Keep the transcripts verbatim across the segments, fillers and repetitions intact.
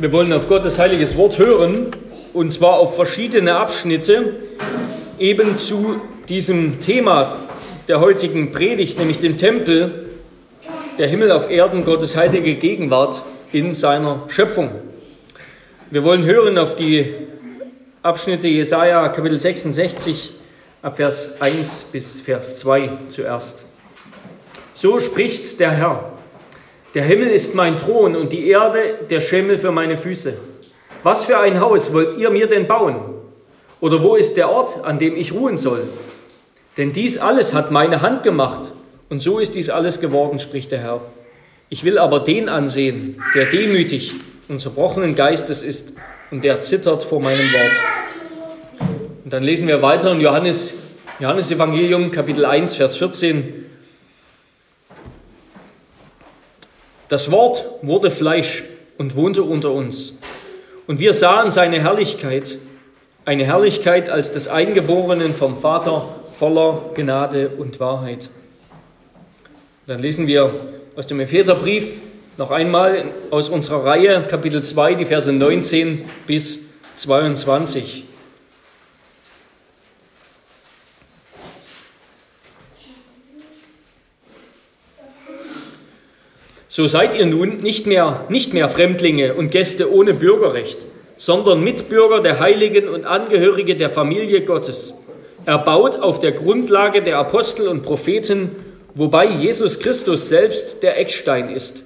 Wir wollen auf Gottes heiliges Wort hören, und zwar auf verschiedene Abschnitte, eben zu diesem Thema der heutigen Predigt, nämlich dem Tempel, der Himmel auf Erden, Gottes heilige Gegenwart in seiner Schöpfung. Wir wollen hören auf die Abschnitte Jesaja Kapitel sechsundsechzig, ab Vers eins bis Vers zwei zuerst. So spricht der Herr: Der Himmel ist mein Thron und die Erde der Schemel für meine Füße. Was für ein Haus wollt ihr mir denn bauen? Oder wo ist der Ort, an dem ich ruhen soll? Denn dies alles hat meine Hand gemacht, und so ist dies alles geworden, spricht der Herr. Ich will aber den ansehen, der demütig und zerbrochenen Geistes ist und der zittert vor meinem Wort. Und dann lesen wir weiter in Johannes, Johannes Evangelium, Kapitel eins, Vers vierzehn. Das Wort wurde Fleisch und wohnte unter uns. Und wir sahen seine Herrlichkeit, eine Herrlichkeit als des Eingeborenen vom Vater, voller Gnade und Wahrheit. Dann lesen wir aus dem Epheserbrief noch einmal aus unserer Reihe Kapitel zwei, die Verse neunzehn bis zweiundzwanzig. So seid ihr nun nicht mehr, nicht mehr Fremdlinge und Gäste ohne Bürgerrecht, sondern Mitbürger der Heiligen und Angehörige der Familie Gottes, erbaut auf der Grundlage der Apostel und Propheten, wobei Jesus Christus selbst der Eckstein ist,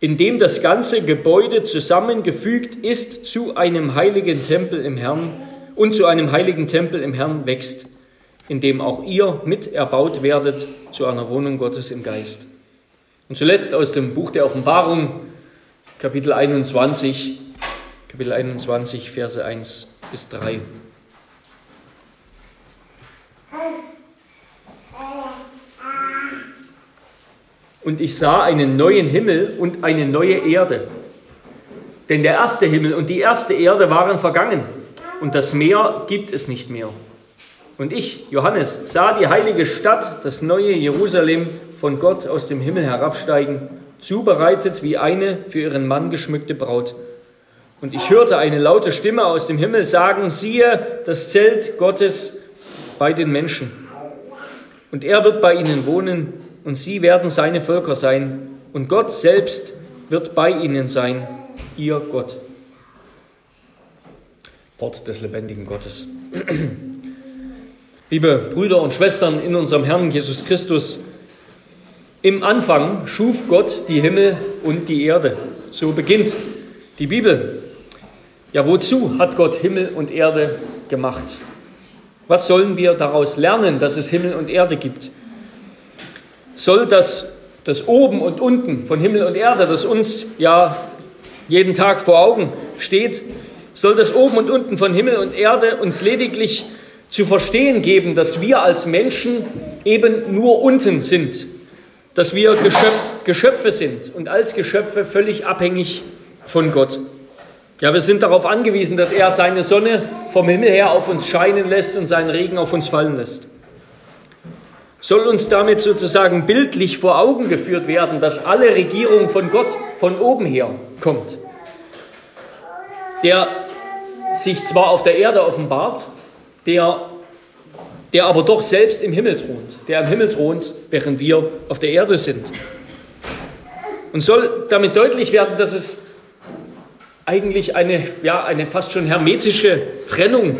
in dem das ganze Gebäude zusammengefügt ist zu einem heiligen Tempel im Herrn und zu einem heiligen Tempel im Herrn wächst, in dem auch ihr mit erbaut werdet zu einer Wohnung Gottes im Geist. Und zuletzt aus dem Buch der Offenbarung, Kapitel einundzwanzig, Kapitel einundzwanzig, Verse eins bis drei. Und ich sah einen neuen Himmel und eine neue Erde. Denn der erste Himmel und die erste Erde waren vergangen, und das Meer gibt es nicht mehr. Und ich, Johannes, sah die heilige Stadt, das neue Jerusalem, von Gott aus dem Himmel herabsteigen, zubereitet wie eine für ihren Mann geschmückte Braut. Und ich hörte eine laute Stimme aus dem Himmel sagen: Siehe, das Zelt Gottes bei den Menschen. Und er wird bei ihnen wohnen, und sie werden seine Völker sein, und Gott selbst wird bei ihnen sein, ihr Gott. Wort des lebendigen Gottes. Liebe Brüder und Schwestern in unserem Herrn Jesus Christus, im Anfang schuf Gott die Himmel und die Erde. So beginnt die Bibel. Ja, wozu hat Gott Himmel und Erde gemacht? Was sollen wir daraus lernen, dass es Himmel und Erde gibt? Soll das, das Oben und Unten von Himmel und Erde, das uns ja jeden Tag vor Augen steht, soll das Oben und Unten von Himmel und Erde uns lediglich zu verstehen geben, dass wir als Menschen eben nur unten sind, dass wir Geschöpfe sind und als Geschöpfe völlig abhängig von Gott. Ja, wir sind darauf angewiesen, dass er seine Sonne vom Himmel her auf uns scheinen lässt und seinen Regen auf uns fallen lässt. Soll uns damit sozusagen bildlich vor Augen geführt werden, dass alle Regierung von Gott von oben her kommt, der sich zwar auf der Erde offenbart, der der aber doch selbst im Himmel thront, der im Himmel thront, während wir auf der Erde sind. Und soll damit deutlich werden, dass es eigentlich eine, ja, eine fast schon hermetische Trennung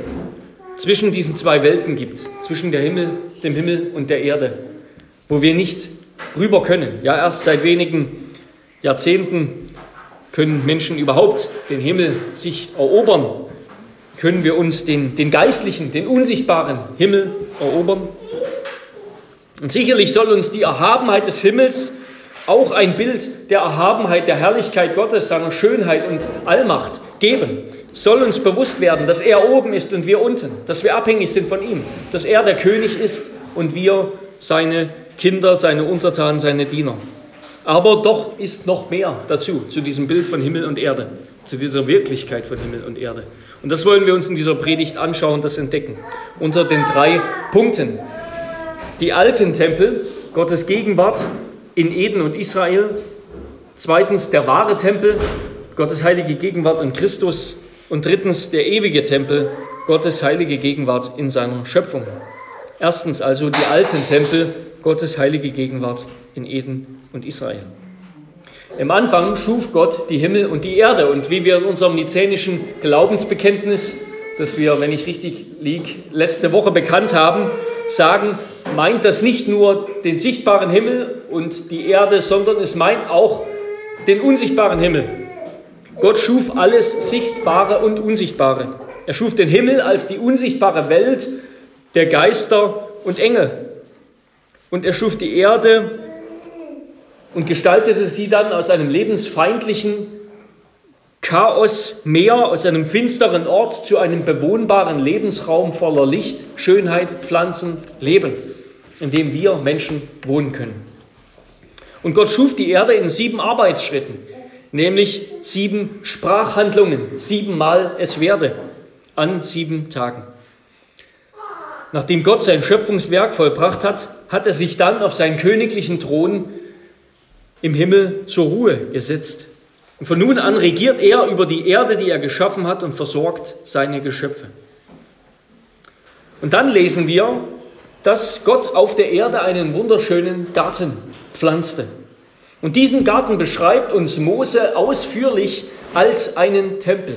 zwischen diesen zwei Welten gibt, zwischen der Himmel, dem Himmel und der Erde, wo wir nicht rüber können. Ja, erst seit wenigen Jahrzehnten können Menschen überhaupt den Himmel sich erobern, können wir uns den, den geistlichen, den unsichtbaren Himmel erobern. Und sicherlich soll uns die Erhabenheit des Himmels auch ein Bild der Erhabenheit, der Herrlichkeit Gottes, seiner Schönheit und Allmacht geben. Soll uns bewusst werden, dass er oben ist und wir unten, dass wir abhängig sind von ihm, dass er der König ist und wir seine Kinder, seine Untertanen, seine Diener. Aber doch ist noch mehr dazu, zu diesem Bild von Himmel und Erde, zu dieser Wirklichkeit von Himmel und Erde. Und das wollen wir uns in dieser Predigt anschauen, das entdecken, unter den drei Punkten. Die alten Tempel, Gottes Gegenwart in Eden und Israel. Zweitens der wahre Tempel, Gottes heilige Gegenwart in Christus und drittens der ewige Tempel, Gottes heilige Gegenwart in seiner Schöpfung. Erstens also die alten Tempel, Gottes heilige Gegenwart in Eden und Israel. Im Anfang schuf Gott die Himmel und die Erde, und wie wir in unserem nizänischen Glaubensbekenntnis, das wir, wenn ich richtig liege, letzte Woche bekannt haben, sagen, meint das nicht nur den sichtbaren Himmel und die Erde, sondern es meint auch den unsichtbaren Himmel. Gott schuf alles Sichtbare und Unsichtbare. Er schuf den Himmel als die unsichtbare Welt der Geister und Engel. Und er schuf die Erde und gestaltete sie dann aus einem lebensfeindlichen Chaosmeer, aus einem finsteren Ort zu einem bewohnbaren Lebensraum voller Licht, Schönheit, Pflanzen, Leben, in dem wir Menschen wohnen können. Und Gott schuf die Erde in sieben Arbeitsschritten, nämlich sieben Sprachhandlungen, siebenmal es werde, an sieben Tagen. Nachdem Gott sein Schöpfungswerk vollbracht hat, hat er sich dann auf seinen königlichen Thron im Himmel zur Ruhe gesetzt. Und von nun an regiert er über die Erde, die er geschaffen hat, und versorgt seine Geschöpfe. Und dann lesen wir, dass Gott auf der Erde einen wunderschönen Garten pflanzte. Und diesen Garten beschreibt uns Mose ausführlich als einen Tempel.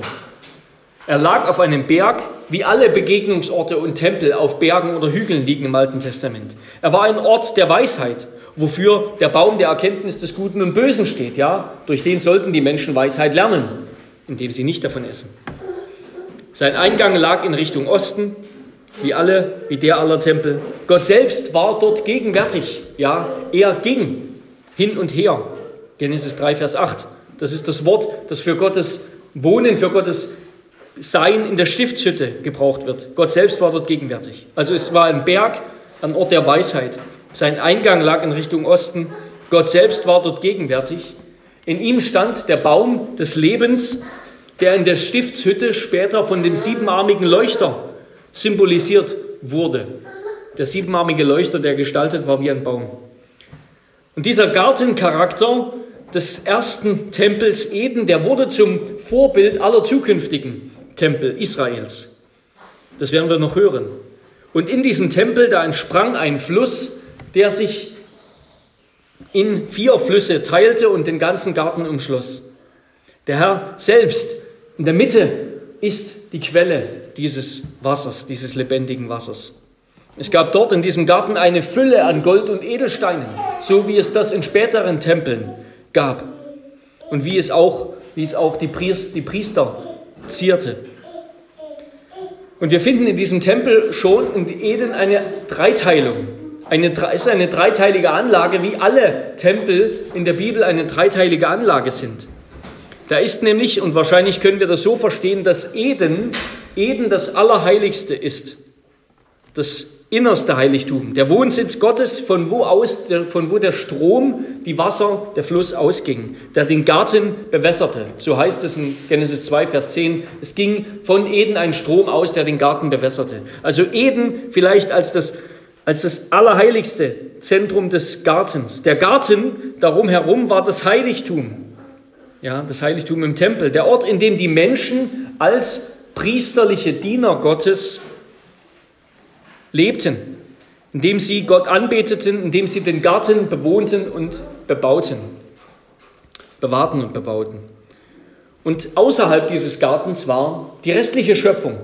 Er lag auf einem Berg, wie alle Begegnungsorte und Tempel auf Bergen oder Hügeln liegen im Alten Testament. Er war ein Ort der Weisheit, wofür der Baum der Erkenntnis des Guten und Bösen steht. Ja? Durch den sollten die Menschen Weisheit lernen, indem sie nicht davon essen. Sein Eingang lag in Richtung Osten, wie alle, wie der aller Tempel. Gott selbst war dort gegenwärtig. Ja? Er ging hin und her. Genesis drei, Vers acht. Das ist das Wort, das für Gottes Wohnen, für Gottes Sein in der Stiftshütte gebraucht wird. Gott selbst war dort gegenwärtig. Also es war ein Berg, ein Ort der Weisheit. Sein Eingang lag in Richtung Osten. Gott selbst war dort gegenwärtig. In ihm stand der Baum des Lebens, der in der Stiftshütte später von dem siebenarmigen Leuchter symbolisiert wurde. Der siebenarmige Leuchter, der gestaltet war wie ein Baum. Und dieser Gartencharakter des ersten Tempels Eden, der wurde zum Vorbild aller zukünftigen Tempel Israels. Das werden wir noch hören. Und in diesem Tempel, da entsprang ein Fluss, der sich in vier Flüsse teilte und den ganzen Garten umschloss. Der Herr selbst in der Mitte ist die Quelle dieses Wassers, dieses lebendigen Wassers. Es gab dort in diesem Garten eine Fülle an Gold und Edelsteinen, so wie es das in späteren Tempeln gab und wie es auch, wie es auch die Priester, die Priester zierte. Und wir finden in diesem Tempel schon in Eden eine Dreiteilung. Eine, es ist eine dreiteilige Anlage, wie alle Tempel in der Bibel eine dreiteilige Anlage sind. Da ist nämlich, und wahrscheinlich können wir das so verstehen, dass Eden, Eden das Allerheiligste ist. Das innerste Heiligtum, der Wohnsitz Gottes, von wo aus, von wo der Strom, die Wasser, der Fluss ausging, der den Garten bewässerte. So heißt es in Genesis zwei, Vers zehn, es ging von Eden ein Strom aus, der den Garten bewässerte. Also Eden vielleicht als das, als das allerheiligste Zentrum des Gartens. Der Garten darum herum war das Heiligtum, ja, das Heiligtum im Tempel, der Ort, in dem die Menschen als priesterliche Diener Gottes lebten, indem sie Gott anbeteten, indem sie den Garten bewohnten und bebauten, bewahrten und bebauten. Und außerhalb dieses Gartens war die restliche Schöpfung,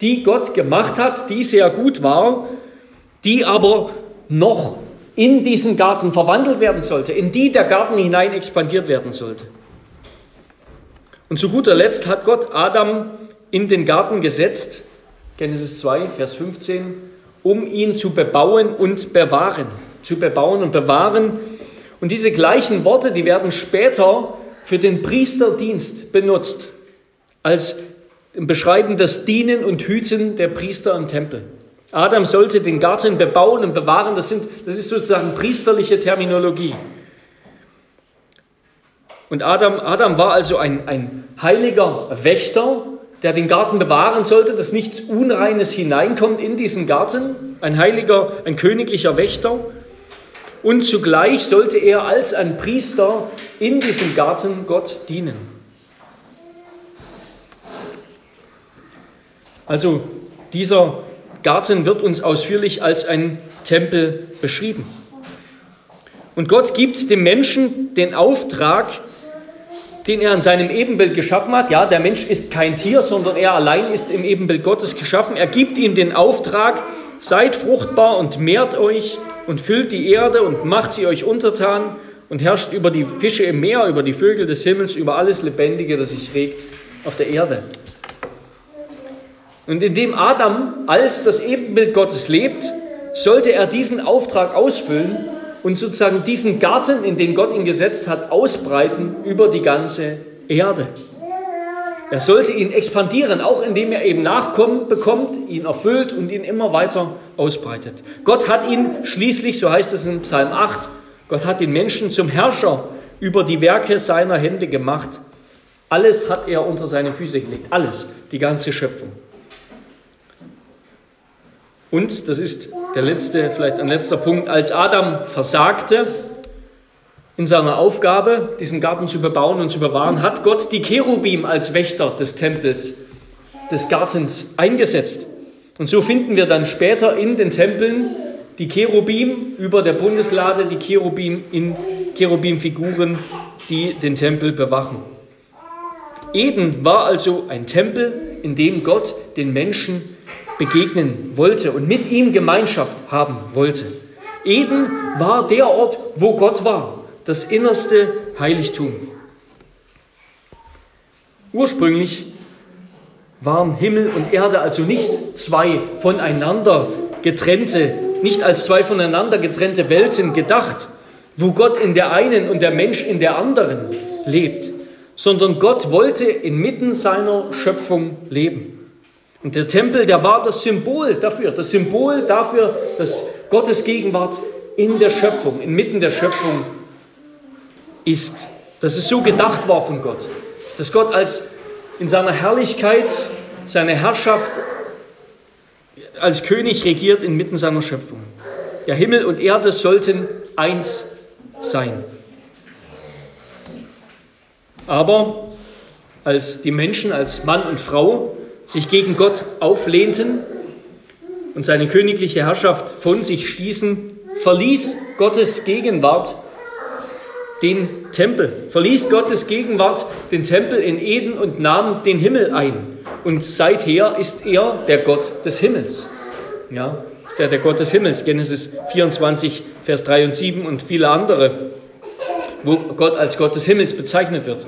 die Gott gemacht hat, die sehr gut war, die aber noch in diesen Garten verwandelt werden sollte, in die der Garten hinein expandiert werden sollte. Und zu guter Letzt hat Gott Adam in den Garten gesetzt, Genesis zwei, Vers fünfzehn, um ihn zu bebauen und bewahren, zu bebauen und bewahren. Und diese gleichen Worte, die werden später für den Priesterdienst benutzt, als beschreiben das Dienen und Hüten der Priester im Tempel. Adam sollte den Garten bebauen und bewahren, das sind, das ist sozusagen priesterliche Terminologie. Und Adam, Adam war also ein, ein heiliger Wächter, der den Garten bewahren sollte, dass nichts Unreines hineinkommt in diesen Garten, ein heiliger, ein königlicher Wächter. Und zugleich sollte er als ein Priester in diesem Garten Gott dienen. Also dieser Garten wird uns ausführlich als ein Tempel beschrieben. Und Gott gibt dem Menschen den Auftrag, den er in seinem Ebenbild geschaffen hat. Ja, der Mensch ist kein Tier, sondern er allein ist im Ebenbild Gottes geschaffen. Er gibt ihm den Auftrag, seid fruchtbar und mehrt euch und füllt die Erde und macht sie euch untertan und herrscht über die Fische im Meer, über die Vögel des Himmels, über alles Lebendige, das sich regt auf der Erde. Und indem Adam als das Ebenbild Gottes lebt, sollte er diesen Auftrag ausfüllen und sozusagen diesen Garten, in den Gott ihn gesetzt hat, ausbreiten über die ganze Erde. Er sollte ihn expandieren, auch indem er eben Nachkommen bekommt, ihn erfüllt und ihn immer weiter ausbreitet. Gott hat ihn schließlich, so heißt es in Psalm acht, Gott hat den Menschen zum Herrscher über die Werke seiner Hände gemacht. Alles hat er unter seine Füße gelegt, alles, die ganze Schöpfung. Und, das ist der letzte, vielleicht ein letzter Punkt, als Adam versagte in seiner Aufgabe, diesen Garten zu bebauen und zu bewahren, hat Gott die Cherubim als Wächter des Tempels, des Gartens eingesetzt. Und so finden wir dann später in den Tempeln die Cherubim über der Bundeslade, die Cherubim in Cherubim-Figuren, die den Tempel bewachen. Eden war also ein Tempel, in dem Gott den Menschen begegnen wollte und mit ihm Gemeinschaft haben wollte. Eden war der Ort, wo Gott war, das innerste Heiligtum. Ursprünglich waren Himmel und Erde also nicht zwei voneinander getrennte, nicht als zwei voneinander getrennte Welten gedacht, wo Gott in der einen und der Mensch in der anderen lebt, sondern Gott wollte inmitten seiner Schöpfung leben. Und der Tempel, der war das Symbol dafür, das Symbol dafür, dass Gottes Gegenwart in der Schöpfung, inmitten der Schöpfung ist. Dass es so gedacht war von Gott, dass Gott als in seiner Herrlichkeit, seine Herrschaft als König regiert inmitten seiner Schöpfung. Der Himmel und Erde sollten eins sein. Aber als die Menschen, als Mann und Frau, sich gegen Gott auflehnten und seine königliche Herrschaft von sich stießen, verließ Gottes Gegenwart den Tempel, verließ Gottes Gegenwart den Tempel in Eden und nahm den Himmel ein. Und seither ist er der Gott des Himmels. Ja, ist er der Gott des Himmels, Genesis vierundzwanzig, Vers drei und sieben und viele andere, wo Gott als Gott des Himmels bezeichnet wird.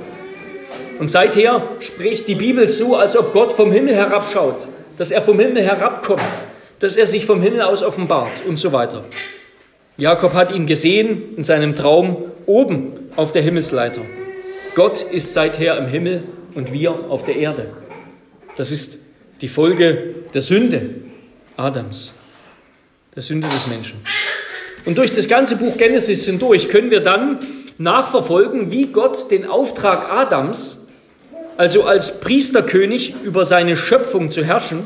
Und seither spricht die Bibel so, als ob Gott vom Himmel herabschaut, dass er vom Himmel herabkommt, dass er sich vom Himmel aus offenbart und so weiter. Jakob hat ihn gesehen in seinem Traum oben auf der Himmelsleiter. Gott ist seither im Himmel und wir auf der Erde. Das ist die Folge der Sünde Adams, der Sünde des Menschen. Und durch das ganze Buch Genesis hindurch können wir dann nachverfolgen, wie Gott den Auftrag Adams, also als Priesterkönig über seine Schöpfung zu herrschen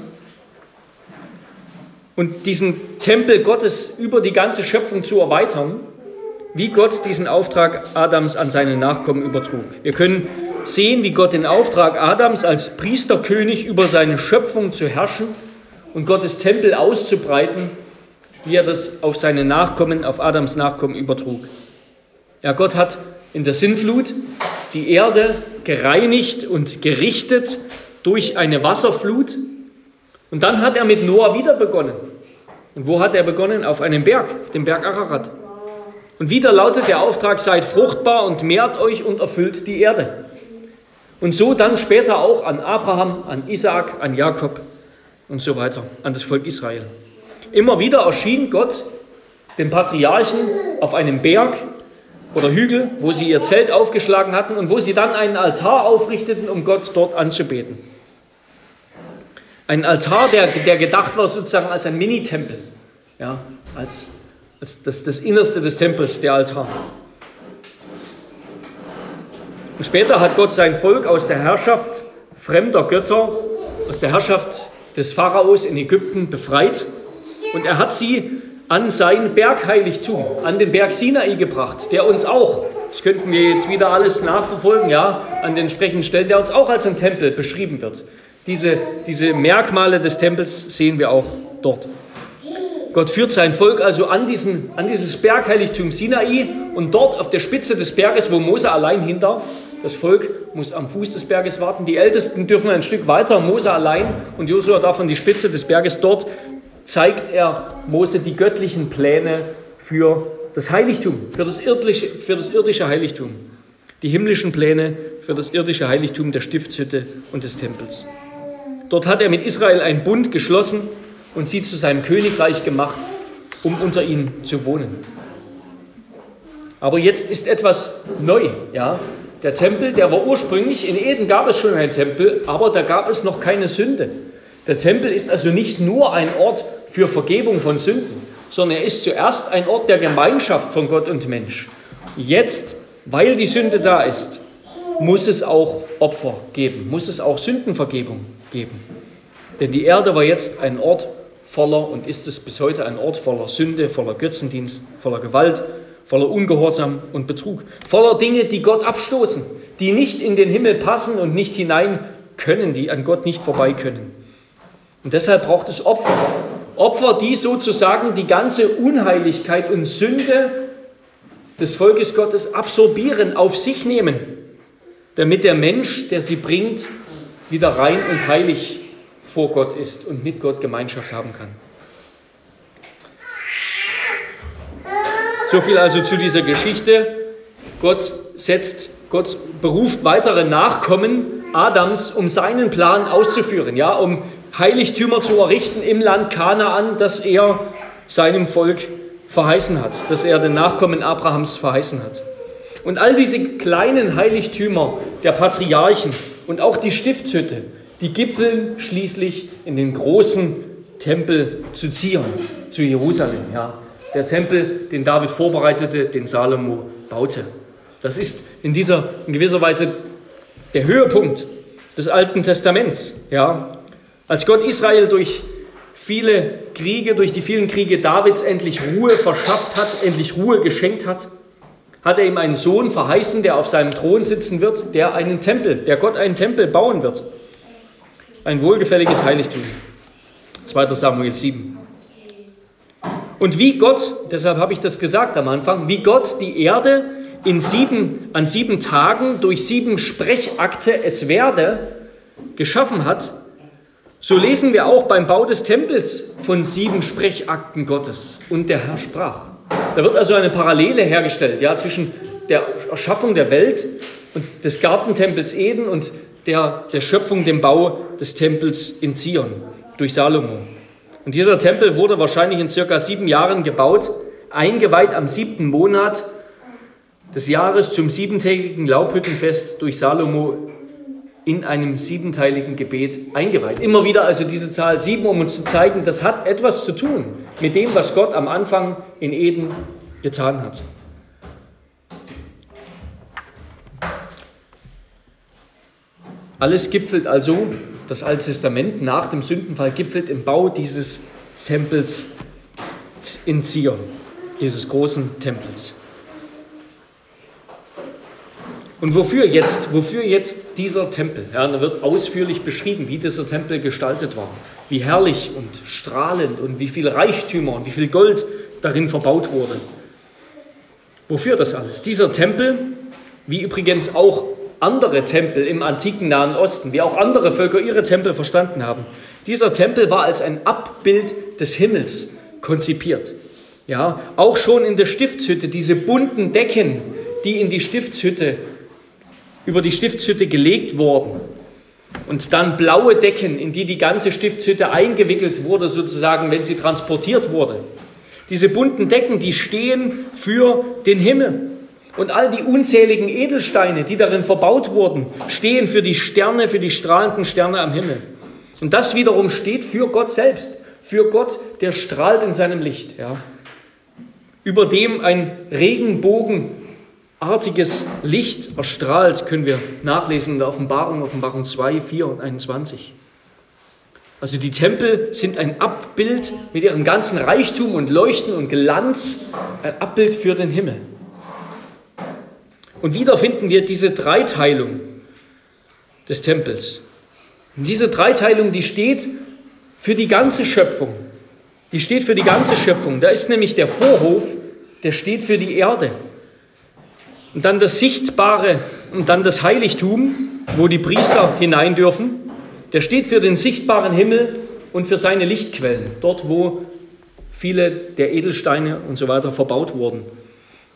und diesen Tempel Gottes über die ganze Schöpfung zu erweitern, wie Gott diesen Auftrag Adams an seine Nachkommen übertrug. Wir können sehen, wie Gott den Auftrag Adams als Priesterkönig über seine Schöpfung zu herrschen und Gottes Tempel auszubreiten, wie er das auf seine Nachkommen, auf Adams Nachkommen übertrug. Ja, Gott hat in der Sintflut die Erde gereinigt und gerichtet durch eine Wasserflut. Und dann hat er mit Noah wieder begonnen. Und wo hat er begonnen? Auf einem Berg, auf dem Berg Ararat. Und wieder lautet der Auftrag, seid fruchtbar und mehrt euch und erfüllt die Erde. Und so dann später auch an Abraham, an Isaak, an Jakob und so weiter, an das Volk Israel. Immer wieder erschien Gott den Patriarchen auf einem Berg oder Hügel, wo sie ihr Zelt aufgeschlagen hatten und wo sie dann einen Altar aufrichteten, um Gott dort anzubeten. Ein Altar, der, der gedacht war sozusagen als ein Mini-Tempel, ja, als, als das, das Innerste des Tempels, der Altar. Und später hat Gott sein Volk aus der Herrschaft fremder Götter, aus der Herrschaft des Pharaos in Ägypten befreit und er hat sie an sein Bergheiligtum, an den Berg Sinai gebracht, der uns auch, das könnten wir jetzt wieder alles nachverfolgen, ja, an den entsprechenden Stellen, der uns auch als ein Tempel beschrieben wird. Diese, diese Merkmale des Tempels sehen wir auch dort. Gott führt sein Volk also an, diesen, an dieses Bergheiligtum Sinai und dort auf der Spitze des Berges, wo Mose allein hin darf. Das Volk muss am Fuß des Berges warten. Die Ältesten dürfen ein Stück weiter, Mose allein und Josua darf an die Spitze des Berges. Dort zeigt er Mose die göttlichen Pläne für das Heiligtum, für das irdische, für das irdische Heiligtum. Die himmlischen Pläne für das irdische Heiligtum der Stiftshütte und des Tempels. Dort hat er mit Israel einen Bund geschlossen und sie zu seinem Königreich gemacht, um unter ihnen zu wohnen. Aber jetzt ist etwas neu. Ja? Der Tempel, der war ursprünglich, in Eden gab es schon einen Tempel, aber da gab es noch keine Sünde. Der Tempel ist also nicht nur ein Ort für Vergebung von Sünden, sondern er ist zuerst ein Ort der Gemeinschaft von Gott und Mensch. Jetzt, weil die Sünde da ist, muss es auch Opfer geben, muss es auch Sündenvergebung geben. Denn die Erde war jetzt ein Ort voller und ist es bis heute ein Ort voller Sünde, voller Götzendienst, voller Gewalt, voller Ungehorsam und Betrug, voller Dinge, die Gott abstoßen, die nicht in den Himmel passen und nicht hinein können, die an Gott nicht vorbei können. Und deshalb braucht es Opfer. Opfer, die sozusagen die ganze Unheiligkeit und Sünde des Volkes Gottes absorbieren, auf sich nehmen, damit der Mensch, der sie bringt, wieder rein und heilig vor Gott ist und mit Gott Gemeinschaft haben kann. So viel also zu dieser Geschichte. Gott setzt, Gott beruft weitere Nachkommen Adams, um seinen Plan auszuführen, ja, um Heiligtümer zu errichten im Land Kanaan, das er seinem Volk verheißen hat, dass er den Nachkommen Abrahams verheißen hat. Und all diese kleinen Heiligtümer der Patriarchen und auch die Stiftshütte, die gipfeln schließlich in den großen Tempel zu Zion, zu Jerusalem. Ja. Der Tempel, den David vorbereitete, den Salomo baute. Das ist in, dieser, in gewisser Weise der Höhepunkt des Alten Testaments. Ja. Als Gott Israel durch viele Kriege, durch die vielen Kriege Davids endlich Ruhe verschafft hat, endlich Ruhe geschenkt hat, hat er ihm einen Sohn verheißen, der auf seinem Thron sitzen wird, der einen Tempel, der Gott einen Tempel bauen wird. Ein wohlgefälliges Heiligtum. zweiter Samuel sieben. Und wie Gott, deshalb habe ich das gesagt am Anfang, wie Gott die Erde in sieben, an sieben Tagen durch sieben Sprechakte es werde geschaffen hat, so lesen wir auch beim Bau des Tempels von sieben Sprechakten Gottes. Und der Herr sprach. Da wird also eine Parallele hergestellt, ja, zwischen der Erschaffung der Welt und des Gartentempels Eden und der, der Schöpfung, dem Bau des Tempels in Zion durch Salomo. Und dieser Tempel wurde wahrscheinlich in circa sieben Jahren gebaut, eingeweiht am siebten Monat des Jahres zum siebentägigen Laubhüttenfest durch Salomo in einem siebenteiligen Gebet eingeweiht. Immer wieder also diese Zahl sieben, um uns zu zeigen, das hat etwas zu tun mit dem, was Gott am Anfang in Eden getan hat. Alles gipfelt also, das Alte Testament nach dem Sündenfall gipfelt im Bau dieses Tempels in Zion, dieses großen Tempels. Und wofür jetzt, wofür jetzt dieser Tempel? Ja, da wird ausführlich beschrieben, wie dieser Tempel gestaltet war, wie herrlich und strahlend und wie viel Reichtümer und wie viel Gold darin verbaut wurde. Wofür das alles? Dieser Tempel, wie übrigens auch andere Tempel im antiken Nahen Osten, wie auch andere Völker ihre Tempel verstanden haben, dieser Tempel war als ein Abbild des Himmels konzipiert. Ja, auch schon in der Stiftshütte, diese bunten Decken, die in die Stiftshütte über die Stiftshütte gelegt wurden und dann blaue Decken, in die die ganze Stiftshütte eingewickelt wurde, sozusagen, wenn sie transportiert wurde. Diese bunten Decken, die stehen für den Himmel. Und all die unzähligen Edelsteine, die darin verbaut wurden, stehen für die Sterne, für die strahlenden Sterne am Himmel. Und das wiederum steht für Gott selbst, für Gott, der strahlt in seinem Licht. Ja. Über dem ein Regenbogen artiges Licht erstrahlt, können wir nachlesen in der Offenbarung, Offenbarung zwei, vier und einundzwanzig. Also die Tempel sind ein Abbild mit ihrem ganzen Reichtum und Leuchten und Glanz, ein Abbild für den Himmel. Und wieder finden wir diese Dreiteilung des Tempels. Und diese Dreiteilung, die steht für die ganze Schöpfung. Die steht für die ganze Schöpfung. Da ist nämlich der Vorhof, der steht für die Erde. Und dann das Sichtbare und dann das Heiligtum, wo die Priester hinein dürfen. Der steht für den sichtbaren Himmel und für seine Lichtquellen. Dort, wo viele der Edelsteine und so weiter verbaut wurden.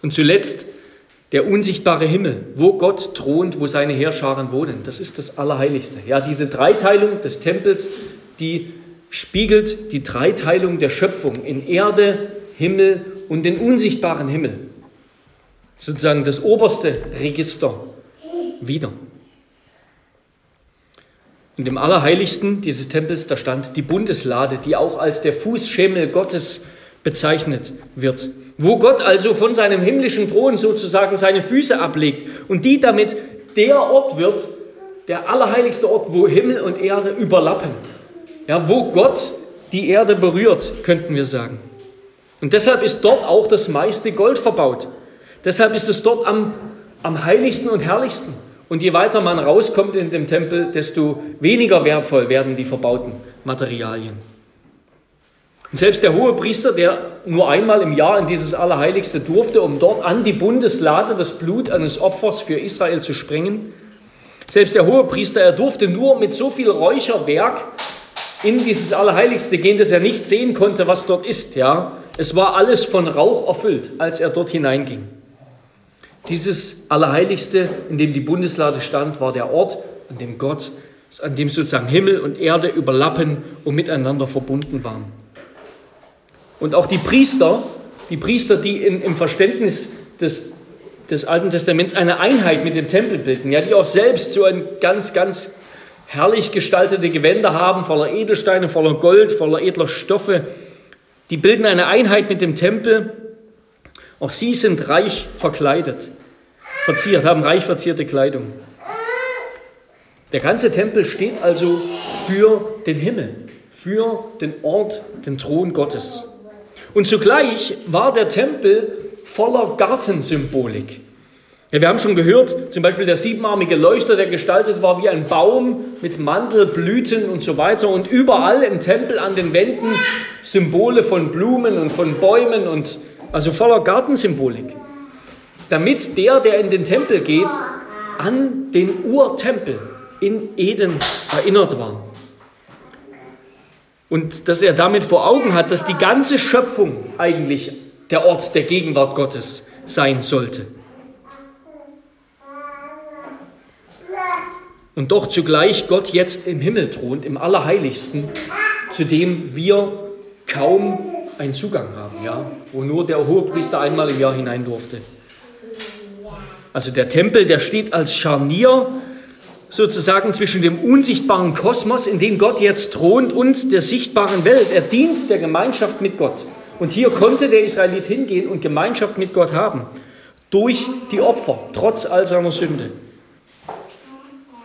Und zuletzt der unsichtbare Himmel, wo Gott thront, wo seine Heerscharen wohnen. Das ist das Allerheiligste. Ja, diese Dreiteilung des Tempels, die spiegelt die Dreiteilung der Schöpfung in Erde, Himmel und den unsichtbaren Himmel. Sozusagen das oberste Register wieder. Und im Allerheiligsten dieses Tempels, da stand die Bundeslade, die auch als der Fußschemel Gottes bezeichnet wird. Wo Gott also von seinem himmlischen Thron sozusagen seine Füße ablegt und die damit der Ort wird, der allerheiligste Ort, wo Himmel und Erde überlappen. Ja, wo Gott die Erde berührt, könnten wir sagen. Und deshalb ist dort auch das meiste Gold verbaut. Deshalb ist es dort am, am heiligsten und herrlichsten. Und je weiter man rauskommt in dem Tempel, desto weniger wertvoll werden die verbauten Materialien. Und selbst der Hohepriester, der nur einmal im Jahr in dieses Allerheiligste durfte, um dort an die Bundeslade das Blut eines Opfers für Israel zu sprengen, selbst der Hohepriester, er durfte nur mit so viel Räucherwerk in dieses Allerheiligste gehen, dass er nicht sehen konnte, was dort ist. Ja, es war alles von Rauch erfüllt, als er dort hineinging. Dieses Allerheiligste, in dem die Bundeslade stand, war der Ort, an dem Gott, an dem sozusagen Himmel und Erde überlappen und miteinander verbunden waren. Und auch die Priester, die Priester, die in, im Verständnis des, des Alten Testaments eine Einheit mit dem Tempel bilden, ja, die auch selbst so ein ganz, ganz herrlich gestaltete Gewänder haben, voller Edelsteine, voller Gold, voller edler Stoffe, die bilden eine Einheit mit dem Tempel. Auch sie sind reich verkleidet, verziert, haben reich verzierte Kleidung. Der ganze Tempel steht also für den Himmel, für den Ort, den Thron Gottes. Und zugleich war der Tempel voller Gartensymbolik. Ja, wir haben schon gehört, zum Beispiel der siebenarmige Leuchter, der gestaltet war wie ein Baum mit Mandelblüten und so weiter. Und überall im Tempel an den Wänden Symbole von Blumen und von Bäumen, und also voller Gartensymbolik. Damit der, der in den Tempel geht, an den Urtempel in Eden erinnert war. Und dass er damit vor Augen hat, dass die ganze Schöpfung eigentlich der Ort der Gegenwart Gottes sein sollte. Und doch zugleich Gott jetzt im Himmel thront, im Allerheiligsten, zu dem wir kaum einen Zugang haben, ja, wo nur der Hohepriester einmal im Jahr hinein durfte. Also der Tempel, der steht als Scharnier sozusagen zwischen dem unsichtbaren Kosmos, in dem Gott jetzt thront, und der sichtbaren Welt. Er dient der Gemeinschaft mit Gott. Und hier konnte der Israelit hingehen und Gemeinschaft mit Gott haben, durch die Opfer, trotz all seiner Sünde.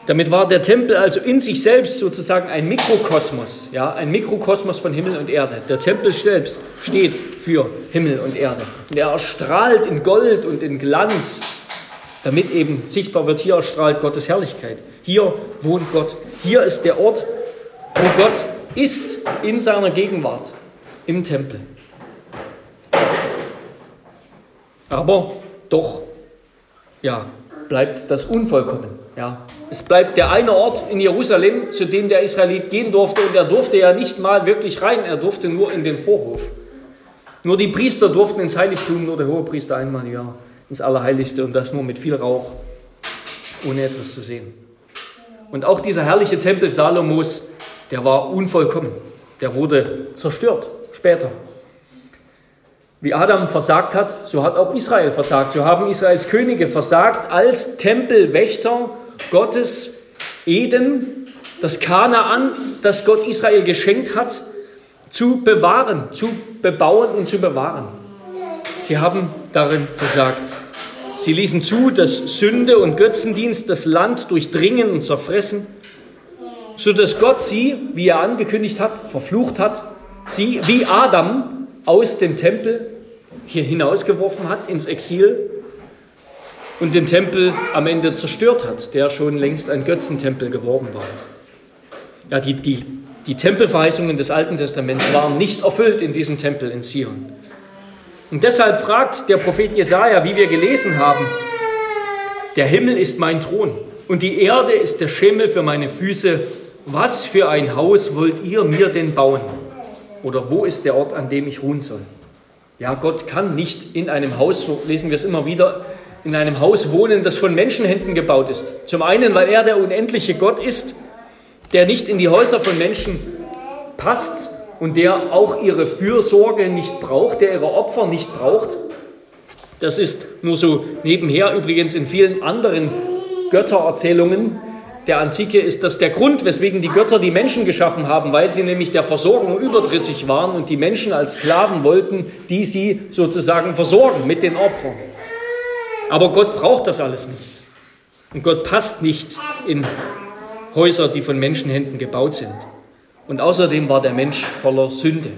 Damit war der Tempel also in sich selbst sozusagen ein Mikrokosmos, ja, ein Mikrokosmos von Himmel und Erde. Der Tempel selbst steht für Himmel und Erde. Und er erstrahlt in Gold und in Glanz, damit eben sichtbar wird, hier erstrahlt Gottes Herrlichkeit. Hier wohnt Gott. Hier ist der Ort, wo Gott ist in seiner Gegenwart, im Tempel. Aber doch, ja, bleibt das unvollkommen, ja. Es bleibt der eine Ort in Jerusalem, zu dem der Israelit gehen durfte. Und er durfte ja nicht mal wirklich rein, er durfte nur in den Vorhof. Nur die Priester durften ins Heiligtum, nur der Hohepriester einmal im Jahr ins Allerheiligste. Und das nur mit viel Rauch, ohne etwas zu sehen. Und auch dieser herrliche Tempel Salomos, der war unvollkommen. Der wurde zerstört später. Wie Adam versagt hat, so hat auch Israel versagt. So haben Israels Könige versagt als Tempelwächter Gottes Eden, das Kanaan, das Gott Israel geschenkt hat, zu bewahren, zu bebauen und zu bewahren. Sie haben darin versagt. Sie ließen zu, dass Sünde und Götzendienst das Land durchdringen und zerfressen, sodass Gott sie, wie er angekündigt hat, verflucht hat, sie wie Adam aus dem Tempel hier hinausgeworfen hat ins Exil. Und den Tempel am Ende zerstört hat, der schon längst ein Götzentempel geworden war. ja, die, die, die Tempelverheißungen des Alten Testaments waren nicht erfüllt in diesem Tempel in Zion. Und deshalb fragt der Prophet Jesaja, wie wir gelesen haben, der Himmel ist mein Thron und die Erde ist der Schemel für meine Füße. Was für ein Haus wollt ihr mir denn bauen? Oder wo ist der Ort, an dem ich ruhen soll? Ja, Gott kann nicht in einem Haus, so lesen wir es immer wieder, in einem Haus wohnen, das von Menschenhänden gebaut ist. Zum einen, weil er der unendliche Gott ist, der nicht in die Häuser von Menschen passt und der auch ihre Fürsorge nicht braucht, der ihre Opfer nicht braucht. Das ist nur so nebenher übrigens in vielen anderen Göttererzählungen der Antike ist das der Grund, weswegen die Götter die Menschen geschaffen haben, weil sie nämlich der Versorgung überdrüssig waren und die Menschen als Sklaven wollten, die sie sozusagen versorgen mit den Opfern. Aber Gott braucht das alles nicht. Und Gott passt nicht in Häuser, die von Menschenhänden gebaut sind. Und außerdem war der Mensch voller Sünde.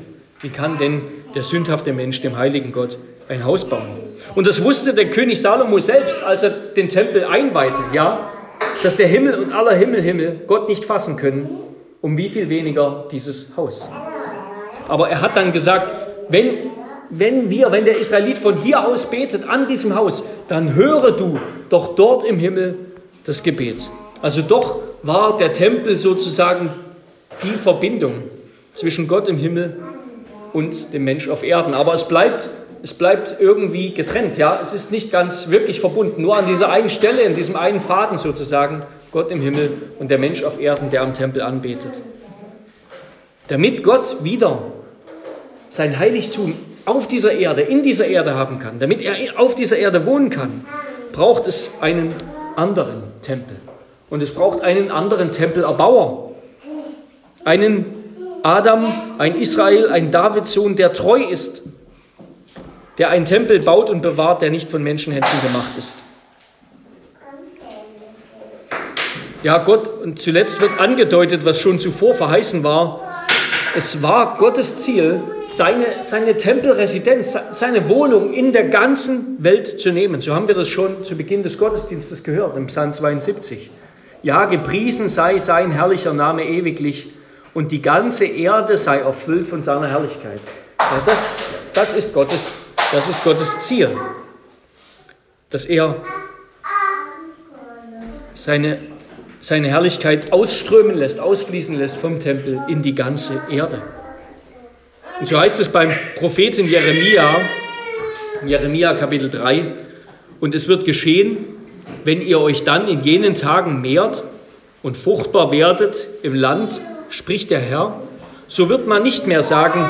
Wie kann denn der sündhafte Mensch dem heiligen Gott ein Haus bauen? Und das wusste der König Salomo selbst, als er den Tempel einweihte, ja, dass der Himmel und aller Himmel, Himmel Gott nicht fassen können, um wie viel weniger dieses Haus. Aber er hat dann gesagt, wenn, wenn wir, wenn der Israelit von hier aus betet, an diesem Haus, dann höre du doch dort im Himmel das Gebet. Also doch war der Tempel sozusagen die Verbindung zwischen Gott im Himmel und dem Mensch auf Erden. Aber es bleibt, es bleibt irgendwie getrennt. Ja? Es ist nicht ganz wirklich verbunden. Nur an dieser einen Stelle, in diesem einen Faden sozusagen, Gott im Himmel und der Mensch auf Erden, der am Tempel anbetet. Damit Gott wieder sein Heiligtum auf dieser Erde, in dieser Erde haben kann, damit er auf dieser Erde wohnen kann, braucht es einen anderen Tempel. Und es braucht einen anderen Tempelerbauer. Einen Adam, ein Israel, ein Davids-Sohn, der treu ist, der einen Tempel baut und bewahrt, der nicht von Menschenhänden gemacht ist. Ja, Gott, und zuletzt wird angedeutet, was schon zuvor verheißen war, es war Gottes Ziel, seine, seine Tempelresidenz, seine Wohnung in der ganzen Welt zu nehmen. So haben wir das schon zu Beginn des Gottesdienstes gehört, im Psalm zweiundsiebzig. Ja, gepriesen sei sein herrlicher Name ewiglich, und die ganze Erde sei erfüllt von seiner Herrlichkeit. Ja, das, das, ist Gottes, das ist Gottes Ziel, dass er seine, seine Herrlichkeit ausströmen lässt, ausfließen lässt vom Tempel in die ganze Erde. Und so heißt es beim Propheten Jeremia, Jeremia Kapitel drei, und es wird geschehen, wenn ihr euch dann in jenen Tagen mehrt und fruchtbar werdet im Land, spricht der Herr, so wird man nicht mehr sagen,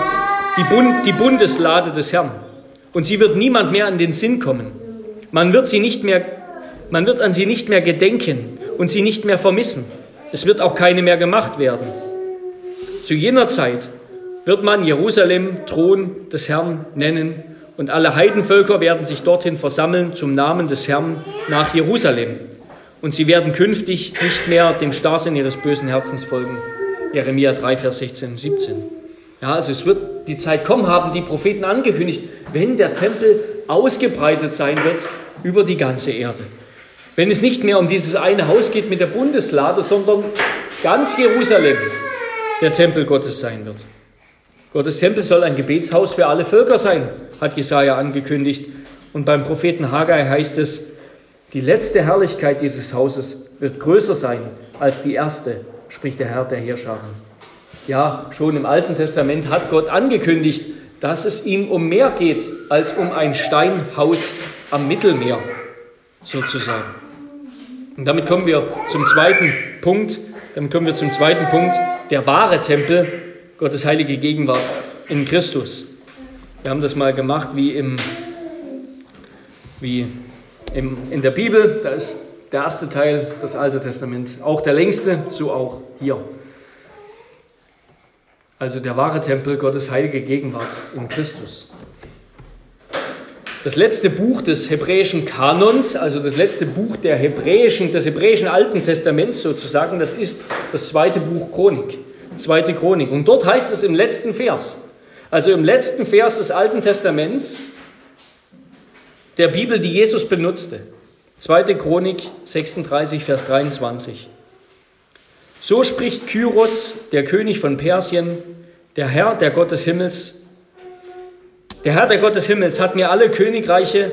die, Bund, die Bundeslade des Herrn. Und sie wird niemand mehr an den Sinn kommen. Man wird, sie nicht mehr, man wird an sie nicht mehr gedenken und sie nicht mehr vermissen. Es wird auch keine mehr gemacht werden. Zu jener Zeit wird man Jerusalem Thron des Herrn nennen und alle Heidenvölker werden sich dorthin versammeln zum Namen des Herrn nach Jerusalem. Und sie werden künftig nicht mehr dem Starrsinn ihres bösen Herzens folgen. Jeremia drei, Vers sechzehn und siebzehn. Ja, also es wird die Zeit kommen, haben die Propheten angekündigt, wenn der Tempel ausgebreitet sein wird über die ganze Erde. Wenn es nicht mehr um dieses eine Haus geht mit der Bundeslade, sondern ganz Jerusalem der Tempel Gottes sein wird. Gottes Tempel soll ein Gebetshaus für alle Völker sein, hat Jesaja angekündigt. Und beim Propheten Haggai heißt es, die letzte Herrlichkeit dieses Hauses wird größer sein als die erste, spricht der Herr der Heerscharen. Ja, schon im Alten Testament hat Gott angekündigt, dass es ihm um mehr geht, als um ein Steinhaus am Mittelmeer, sozusagen. Und damit kommen wir zum zweiten Punkt, damit kommen wir zum zweiten Punkt, der wahre Tempel, Gottes heilige Gegenwart in Christus. Wir haben das mal gemacht, wie im, wie im, in der Bibel, da ist der erste Teil, das Alte Testament, auch der längste, so auch hier. Also der wahre Tempel, Gottes heilige Gegenwart in Christus. Das letzte Buch des hebräischen Kanons, also das letzte Buch der hebräischen, des hebräischen Alten Testaments sozusagen, das ist das zweite Buch Chronik, zweite Chronik. Und dort heißt es im letzten Vers, also im letzten Vers des Alten Testaments, der Bibel, die Jesus benutzte, zweite Chronik sechsunddreißig, Vers dreiundzwanzig. So spricht Kyros, der König von Persien, der Herr, der Gott des Himmels. Der Herr, der Gott des Himmels, hat mir alle Königreiche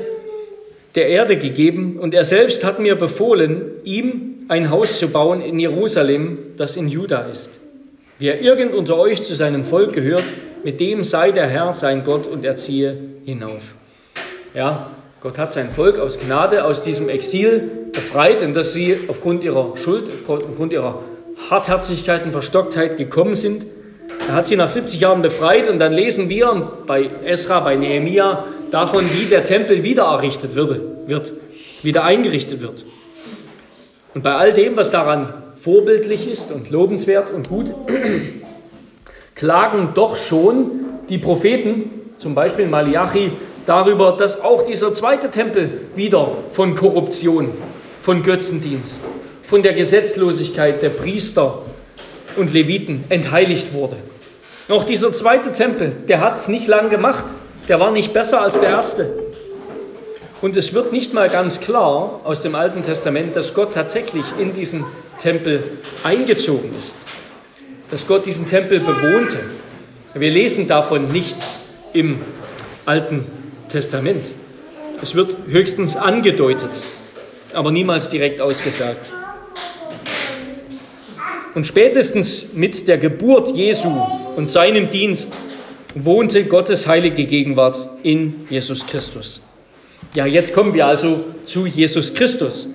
der Erde gegeben und er selbst hat mir befohlen, ihm ein Haus zu bauen in Jerusalem, das in Juda ist. Wer irgend unter euch zu seinem Volk gehört, mit dem sei der Herr sein Gott und er ziehe hinauf. Ja, Gott hat sein Volk aus Gnade, aus diesem Exil befreit, in das sie aufgrund ihrer Schuld, aufgrund ihrer Hartherzigkeit und Verstocktheit gekommen sind. Er hat sie nach siebzig Jahren befreit und dann lesen wir bei Esra, bei Nehemia davon, wie der Tempel wieder errichtet wird, wird, wieder eingerichtet wird. Und bei all dem, was daran vorbildlich ist und lobenswert und gut, klagen doch schon die Propheten, zum Beispiel Malachi, darüber, dass auch dieser zweite Tempel wieder von Korruption, von Götzendienst, von der Gesetzlosigkeit der Priester und Leviten entheiligt wurde. Auch dieser zweite Tempel, der hat es nicht lang gemacht, der war nicht besser als der erste. Und es wird nicht mal ganz klar aus dem Alten Testament, dass Gott tatsächlich in diesen Tempel eingezogen ist, dass Gott diesen Tempel bewohnte. Wir lesen davon nichts im Alten Testament. Es wird höchstens angedeutet, aber niemals direkt ausgesagt. Und spätestens mit der Geburt Jesu und seinem Dienst wohnte Gottes heilige Gegenwart in Jesus Christus. Ja, jetzt kommen wir also zu Jesus Christus.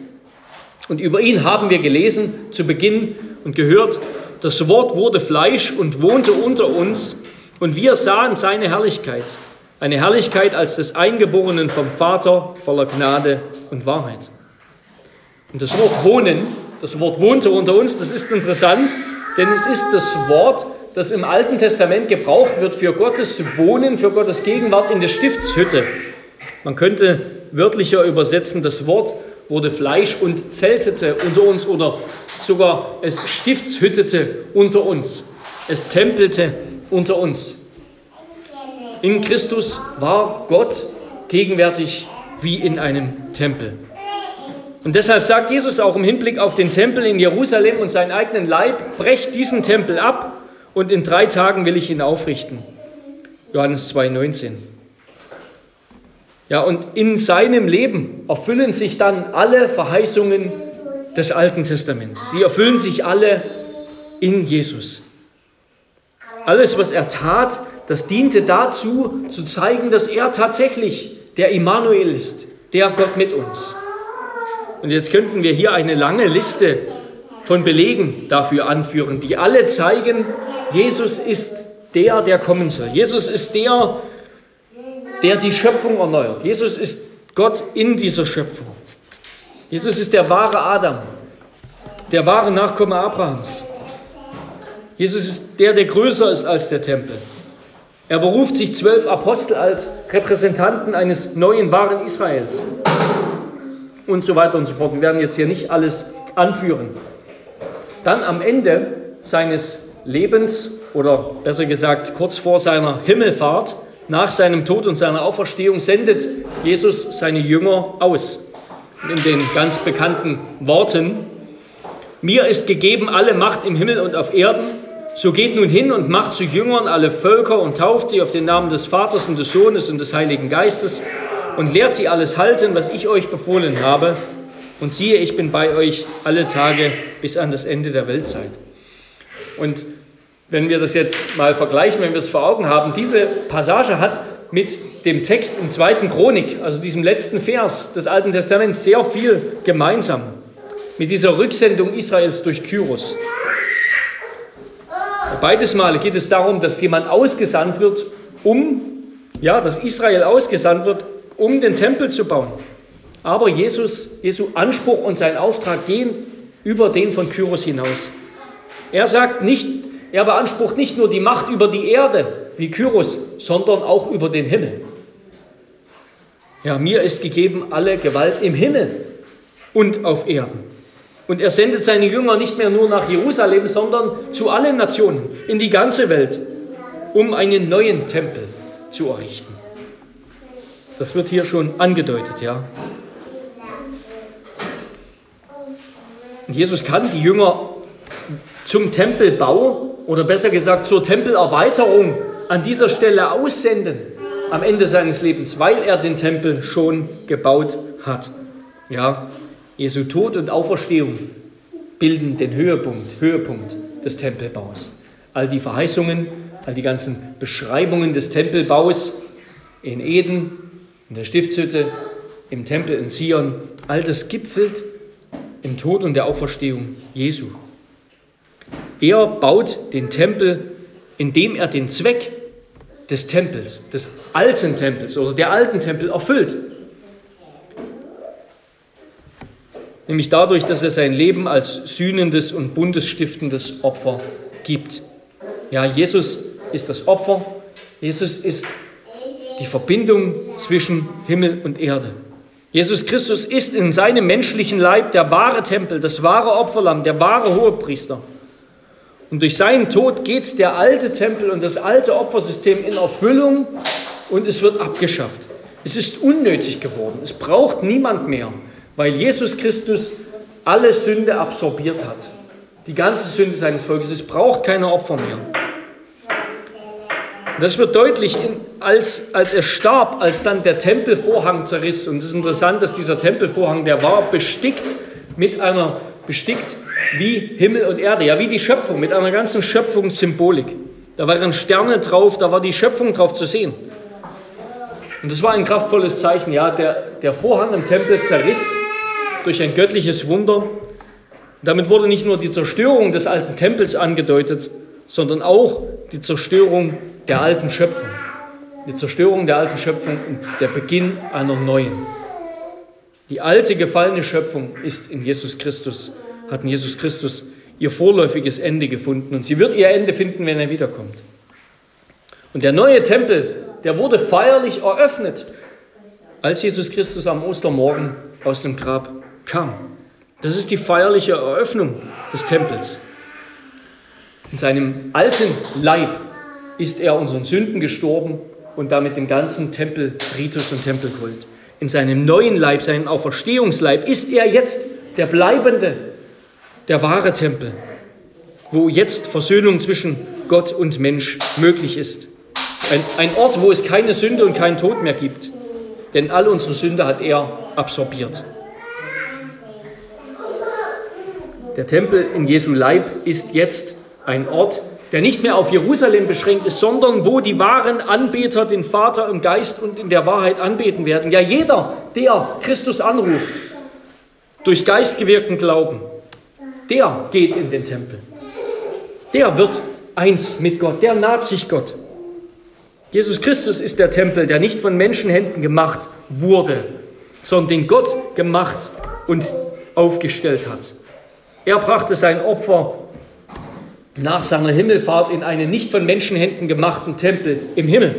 Und über ihn haben wir gelesen zu Beginn und gehört, das Wort wurde Fleisch und wohnte unter uns und wir sahen seine Herrlichkeit. Eine Herrlichkeit als des Eingeborenen vom Vater, voller Gnade und Wahrheit. Und das Wort wohnen, das Wort wohnte unter uns, das ist interessant, denn es ist das Wort, das im Alten Testament gebraucht wird für Gottes Wohnen, für Gottes Gegenwart in der Stiftshütte. Man könnte wörtlicher übersetzen, das Wort wurde Fleisch und zeltete unter uns oder sogar es stiftshüttete unter uns. Es tempelte unter uns. In Christus war Gott gegenwärtig wie in einem Tempel. Und deshalb sagt Jesus auch im Hinblick auf den Tempel in Jerusalem und seinen eigenen Leib, brecht diesen Tempel ab und in drei Tagen will ich ihn aufrichten. Johannes zwei neunzehn. Ja, und in seinem Leben erfüllen sich dann alle Verheißungen des Alten Testaments. Sie erfüllen sich alle in Jesus. Alles, was er tat, das diente dazu, zu zeigen, dass er tatsächlich der Immanuel ist, der Gott mit uns. Und jetzt könnten wir hier eine lange Liste von Belegen dafür anführen, die alle zeigen, Jesus ist der, der kommen soll. Jesus ist der, der die Schöpfung erneuert. Jesus ist Gott in dieser Schöpfung. Jesus ist der wahre Adam, der wahre Nachkomme Abrahams. Jesus ist der, der größer ist als der Tempel. Er beruft sich zwölf Apostel als Repräsentanten eines neuen, wahren Israels. Und so weiter und so fort. Wir werden jetzt hier nicht alles anführen. Dann am Ende seines Lebens, oder besser gesagt kurz vor seiner Himmelfahrt, nach seinem Tod und seiner Auferstehung sendet Jesus seine Jünger aus. In den ganz bekannten Worten, mir ist gegeben alle Macht im Himmel und auf Erden, so geht nun hin und macht zu Jüngern alle Völker und tauft sie auf den Namen des Vaters und des Sohnes und des Heiligen Geistes und lehrt sie alles halten, was ich euch befohlen habe. Und siehe, ich bin bei euch alle Tage bis an das Ende der Weltzeit. Und wenn wir das jetzt mal vergleichen, wenn wir es vor Augen haben, diese Passage hat mit dem Text im zweiten Chronik, also diesem letzten Vers des Alten Testaments, sehr viel gemeinsam. Mit dieser Rücksendung Israels durch Kyros. Beides Mal geht es darum, dass jemand ausgesandt wird, um, ja, dass Israel ausgesandt wird, um den Tempel zu bauen. Aber Jesus, Jesu Anspruch und sein Auftrag gehen über den von Kyros hinaus. Er sagt nicht, Er beansprucht nicht nur die Macht über die Erde, wie Kyros, sondern auch über den Himmel. Ja, mir ist gegeben alle Gewalt im Himmel und auf Erden. Und er sendet seine Jünger nicht mehr nur nach Jerusalem, sondern zu allen Nationen, in die ganze Welt, um einen neuen Tempel zu errichten. Das wird hier schon angedeutet, ja. Und Jesus kann die Jünger zum Tempelbau oder besser gesagt zur Tempelerweiterung an dieser Stelle aussenden am Ende seines Lebens, weil er den Tempel schon gebaut hat. Ja, Jesu Tod und Auferstehung bilden den Höhepunkt, Höhepunkt des Tempelbaus. All die Verheißungen, all die ganzen Beschreibungen des Tempelbaus in Eden, in der Stiftshütte, im Tempel in Zion, all das gipfelt im Tod und der Auferstehung Jesu. Er baut den Tempel, indem er den Zweck des Tempels, des alten Tempels oder der alten Tempel erfüllt. Nämlich dadurch, dass er sein Leben als sühnendes und bundesstiftendes Opfer gibt. Ja, Jesus ist das Opfer. Jesus ist die Verbindung zwischen Himmel und Erde. Jesus Christus ist in seinem menschlichen Leib der wahre Tempel, das wahre Opferlamm, der wahre Hohepriester. Und durch seinen Tod geht der alte Tempel und das alte Opfersystem in Erfüllung und es wird abgeschafft. Es ist unnötig geworden. Es braucht niemand mehr, weil Jesus Christus alle Sünde absorbiert hat. Die ganze Sünde seines Volkes. Es braucht keine Opfer mehr. Das wird deutlich, in, als, als er starb, als dann der Tempelvorhang zerriss. Und es ist interessant, dass dieser Tempelvorhang, der war bestickt mit einer, bestickt wie Himmel und Erde, ja wie die Schöpfung, mit einer ganzen Schöpfungssymbolik. Da waren Sterne drauf, da war die Schöpfung drauf zu sehen. Und das war ein kraftvolles Zeichen. Ja, der, der Vorhang im Tempel zerriss durch ein göttliches Wunder. Damit wurde nicht nur die Zerstörung des alten Tempels angedeutet, sondern auch die Zerstörung der alten Schöpfung. Die Zerstörung der alten Schöpfung und der Beginn einer neuen. Die alte gefallene Schöpfung ist in Jesus Christus, hat in Jesus Christus ihr vorläufiges Ende gefunden. Und sie wird ihr Ende finden, wenn er wiederkommt. Und der neue Tempel, der wurde feierlich eröffnet, als Jesus Christus am Ostermorgen aus dem Grab kam. Das ist die feierliche Eröffnung des Tempels. In seinem alten Leib ist er unseren Sünden gestorben und damit dem ganzen Tempelritus und Tempelkult. In seinem neuen Leib, seinem Auferstehungsleib, ist er jetzt der bleibende, der wahre Tempel, wo jetzt Versöhnung zwischen Gott und Mensch möglich ist. Ein, ein Ort, wo es keine Sünde und keinen Tod mehr gibt. Denn all unsere Sünde hat er absorbiert. Der Tempel in Jesu Leib ist jetzt ein Ort, der nicht mehr auf Jerusalem beschränkt ist, sondern wo die wahren Anbeter den Vater im Geist und in der Wahrheit anbeten werden. Ja, jeder, der Christus anruft, durch geistgewirkten Glauben, der geht in den Tempel. Der wird eins mit Gott, der naht sich Gott. Jesus Christus ist der Tempel, der nicht von Menschenhänden gemacht wurde, sondern den Gott gemacht und aufgestellt hat. Er brachte sein Opfer nach seiner Himmelfahrt in einen nicht von Menschenhänden gemachten Tempel im Himmel.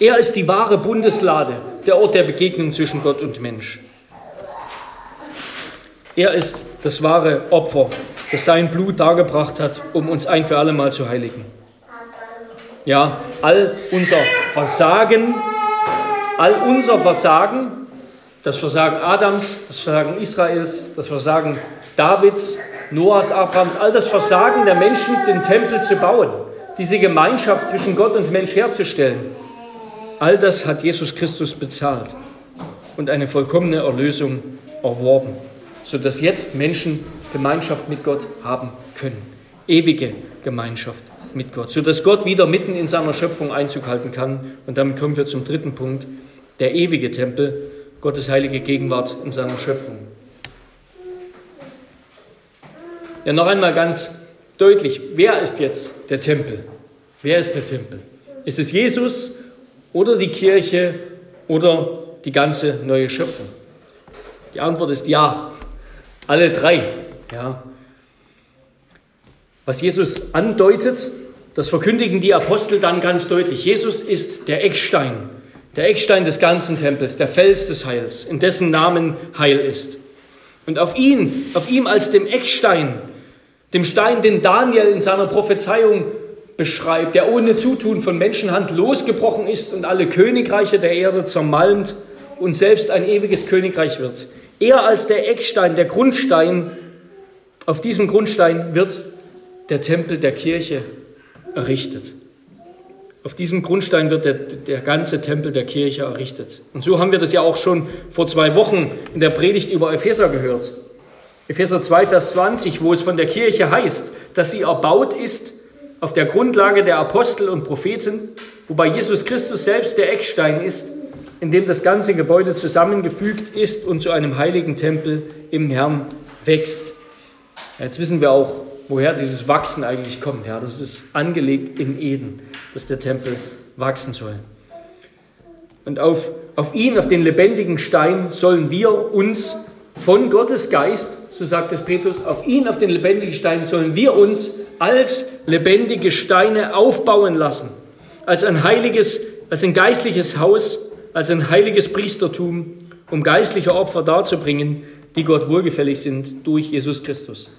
Er ist die wahre Bundeslade, der Ort der Begegnung zwischen Gott und Mensch. Er ist das wahre Opfer, das sein Blut dargebracht hat, um uns ein für alle Mal zu heiligen. Ja, all unser Versagen, all unser Versagen, das Versagen Adams, das Versagen Israels, das Versagen Davids, Noahs, Abrahams, all das Versagen der Menschen, den Tempel zu bauen, diese Gemeinschaft zwischen Gott und Mensch herzustellen, all das hat Jesus Christus bezahlt und eine vollkommene Erlösung erworben, sodass jetzt Menschen Gemeinschaft mit Gott haben können, ewige Gemeinschaft mit Gott, sodass Gott wieder mitten in seiner Schöpfung Einzug halten kann. Und damit kommen wir zum dritten Punkt, der ewige Tempel, Gottes heilige Gegenwart in seiner Schöpfung. Ja, noch einmal ganz deutlich, wer ist jetzt der Tempel? Wer ist der Tempel? Ist es Jesus oder die Kirche oder die ganze neue Schöpfung? Die Antwort ist ja, alle drei. Ja. Was Jesus andeutet, das verkündigen die Apostel dann ganz deutlich. Jesus ist der Eckstein, der Eckstein des ganzen Tempels, der Fels des Heils, in dessen Namen Heil ist. Und auf ihn, auf ihm als dem Eckstein, dem Stein, den Daniel in seiner Prophezeiung beschreibt, der ohne Zutun von Menschenhand losgebrochen ist und alle Königreiche der Erde zermalmt und selbst ein ewiges Königreich wird. Er als der Eckstein, der Grundstein, auf diesem Grundstein wird der Tempel der Kirche errichtet. Auf diesem Grundstein wird der, der ganze Tempel der Kirche errichtet. Und so haben wir das ja auch schon vor zwei Wochen in der Predigt über Epheser gehört. Epheser zwei, Vers zwanzig, wo es von der Kirche heißt, dass sie erbaut ist auf der Grundlage der Apostel und Propheten, wobei Jesus Christus selbst der Eckstein ist, in dem das ganze Gebäude zusammengefügt ist und zu einem heiligen Tempel im Herrn wächst. Jetzt wissen wir auch, woher dieses Wachsen eigentlich kommt. Ja, das ist angelegt in Eden, dass der Tempel wachsen soll. Und auf, auf ihn, auf den lebendigen Stein, sollen wir uns von Gottes Geist, so sagt es Petrus, auf ihn, auf den lebendigen Stein, sollen wir uns als lebendige Steine aufbauen lassen. Als ein heiliges, als ein geistliches Haus, als ein heiliges Priestertum, um geistliche Opfer darzubringen, die Gott wohlgefällig sind durch Jesus Christus.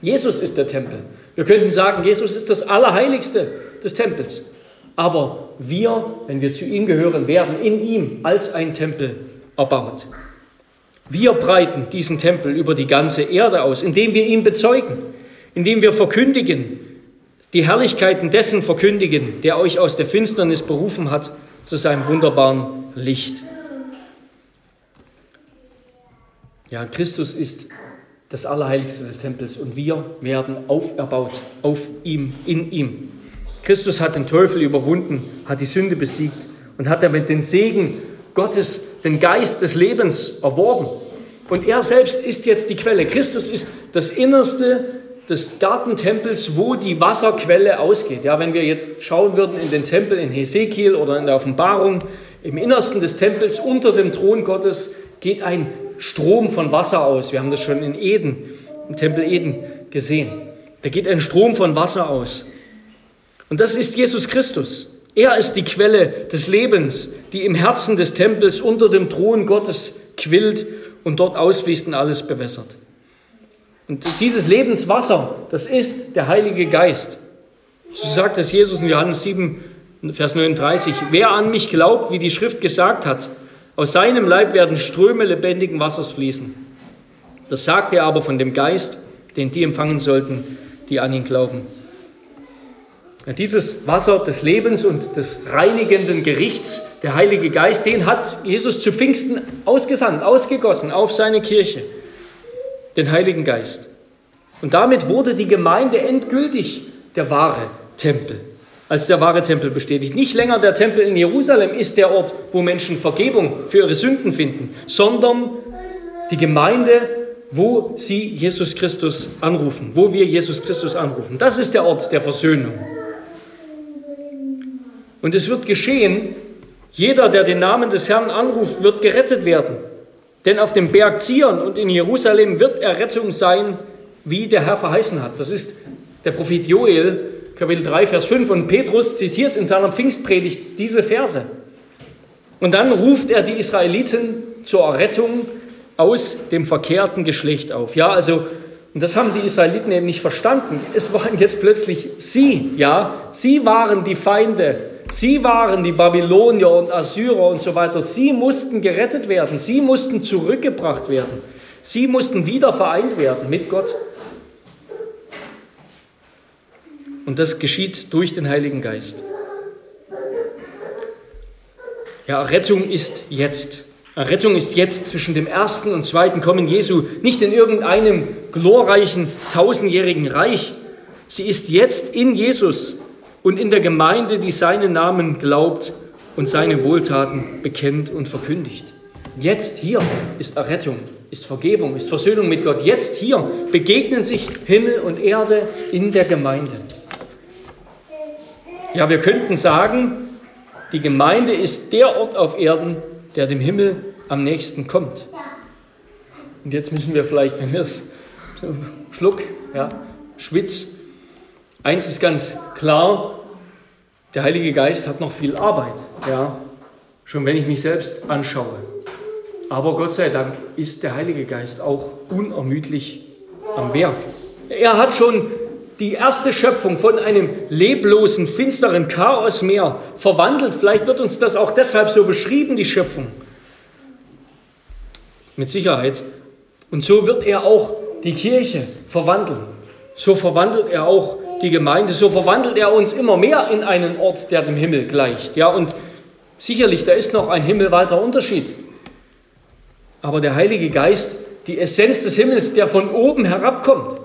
Jesus ist der Tempel. Wir könnten sagen, Jesus ist das Allerheiligste des Tempels. Aber wir, wenn wir zu ihm gehören, werden in ihm als ein Tempel erbaut. Wir breiten diesen Tempel über die ganze Erde aus, indem wir ihn bezeugen, indem wir verkündigen, die Herrlichkeiten dessen verkündigen, der euch aus der Finsternis berufen hat zu seinem wunderbaren Licht. Ja, Christus ist das Allerheiligste des Tempels und wir werden auferbaut auf ihm, in ihm. Christus hat den Teufel überwunden, hat die Sünde besiegt und hat damit den Segen Gottes, den Geist des Lebens erworben. Und er selbst ist jetzt die Quelle. Christus ist das Innerste des Gartentempels, wo die Wasserquelle ausgeht. Ja, wenn wir jetzt schauen würden in den Tempel in Hesekiel oder in der Offenbarung, im Innersten des Tempels unter dem Thron Gottes geht ein Strom von Wasser aus. Wir haben das schon in Eden, im Tempel Eden gesehen. Da geht ein Strom von Wasser aus. Und das ist Jesus Christus. Er ist die Quelle des Lebens, die im Herzen des Tempels unter dem Thron Gottes quillt und dort ausfließt und alles bewässert. Und dieses Lebenswasser, das ist der Heilige Geist. So sagt es Jesus in Johannes sieben, Vers neununddreißig. Wer an mich glaubt, wie die Schrift gesagt hat, aus seinem Leib werden Ströme lebendigen Wassers fließen. Das sagt er aber von dem Geist, den die empfangen sollten, die an ihn glauben. Ja, dieses Wasser des Lebens und des reinigenden Gerichts, der Heilige Geist, den hat Jesus zu Pfingsten ausgesandt, ausgegossen auf seine Kirche, den Heiligen Geist. Und damit wurde die Gemeinde endgültig der wahre Tempel. Als der wahre Tempel bestätigt. Nicht länger der Tempel in Jerusalem ist der Ort, wo Menschen Vergebung für ihre Sünden finden, sondern die Gemeinde, wo sie Jesus Christus anrufen, wo wir Jesus Christus anrufen. Das ist der Ort der Versöhnung. Und es wird geschehen, jeder, der den Namen des Herrn anruft, wird gerettet werden. Denn auf dem Berg Zion und in Jerusalem wird Errettung sein, wie der Herr verheißen hat. Das ist der Prophet Joel, Kapitel drei, Vers fünf, und Petrus zitiert in seiner Pfingstpredigt diese Verse. Und dann ruft er die Israeliten zur Errettung aus dem verkehrten Geschlecht auf. Ja, also, und das haben die Israeliten eben nicht verstanden. Es waren jetzt plötzlich sie, ja, sie waren die Feinde, sie waren die Babylonier und Assyrer und so weiter. Sie mussten gerettet werden, sie mussten zurückgebracht werden, sie mussten wieder vereint werden mit Gott. Und das geschieht durch den Heiligen Geist. Ja, Rettung ist jetzt. Rettung ist jetzt zwischen dem ersten und zweiten Kommen Jesu. Nicht in irgendeinem glorreichen, tausendjährigen Reich. Sie ist jetzt in Jesus und in der Gemeinde, die seinen Namen glaubt und seine Wohltaten bekennt und verkündigt. Jetzt hier ist Errettung, ist Vergebung, ist Versöhnung mit Gott. Jetzt hier begegnen sich Himmel und Erde in der Gemeinde. Ja, wir könnten sagen, die Gemeinde ist der Ort auf Erden, der dem Himmel am nächsten kommt. Und jetzt müssen wir vielleicht, wenn wir es Schluck, ja, Schwitz, eins ist ganz klar, der Heilige Geist hat noch viel Arbeit, ja, schon wenn ich mich selbst anschaue. Aber Gott sei Dank ist der Heilige Geist auch unermüdlich am Werk. Er hat schon die erste Schöpfung von einem leblosen, finsteren Chaosmeer verwandelt. Vielleicht wird uns das auch deshalb so beschrieben, die Schöpfung. Mit Sicherheit. Und so wird er auch die Kirche verwandeln. so verwandelt er auch die Gemeinde, so verwandelt er uns immer mehr in einen Ort, der dem Himmel gleicht. Ja, und sicherlich, da ist noch ein himmelweiter Unterschied. Aber der Heilige Geist, die Essenz des Himmels, der von oben herabkommt,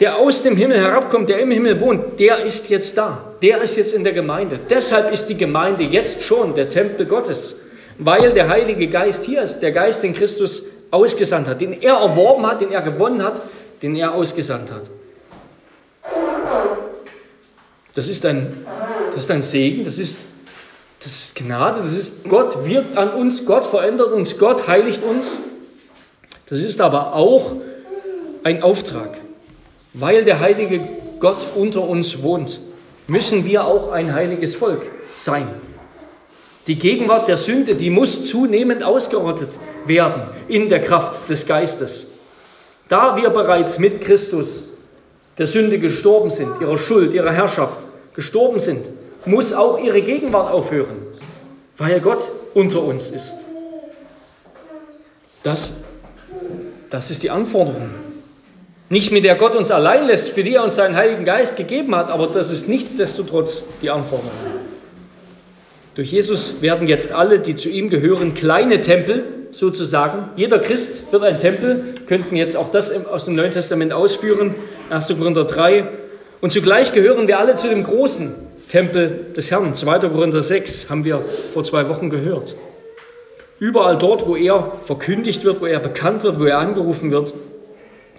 der aus dem Himmel herabkommt, der im Himmel wohnt, der ist jetzt da. Der ist jetzt in der Gemeinde. Deshalb ist die Gemeinde jetzt schon der Tempel Gottes, weil der Heilige Geist hier ist, der Geist, den Christus ausgesandt hat, den er erworben hat, den er gewonnen hat, den er ausgesandt hat. Das ist ein, das ist ein Segen, das ist, das ist Gnade, das ist Gott wirkt an uns, Gott verändert uns, Gott heiligt uns. Das ist aber auch ein Auftrag. Weil der heilige Gott unter uns wohnt, müssen wir auch ein heiliges Volk sein. Die Gegenwart der Sünde, die muss zunehmend ausgerottet werden in der Kraft des Geistes. Da wir bereits mit Christus der Sünde gestorben sind, ihrer Schuld, ihrer Herrschaft gestorben sind, muss auch ihre Gegenwart aufhören, weil Gott unter uns ist. Das, das ist die Anforderung. Nicht mit der Gott uns allein lässt, für die er uns seinen Heiligen Geist gegeben hat, aber das ist nichtsdestotrotz die Anforderung. Durch Jesus werden jetzt alle, die zu ihm gehören, kleine Tempel sozusagen. Jeder Christ wird ein Tempel, könnten jetzt auch das aus dem Neuen Testament ausführen, erster Korinther drei. Und zugleich gehören wir alle zu dem großen Tempel des Herrn. zweiter Korinther sechs haben wir vor zwei Wochen gehört. Überall dort, wo er verkündigt wird, wo er bekannt wird, wo er angerufen wird,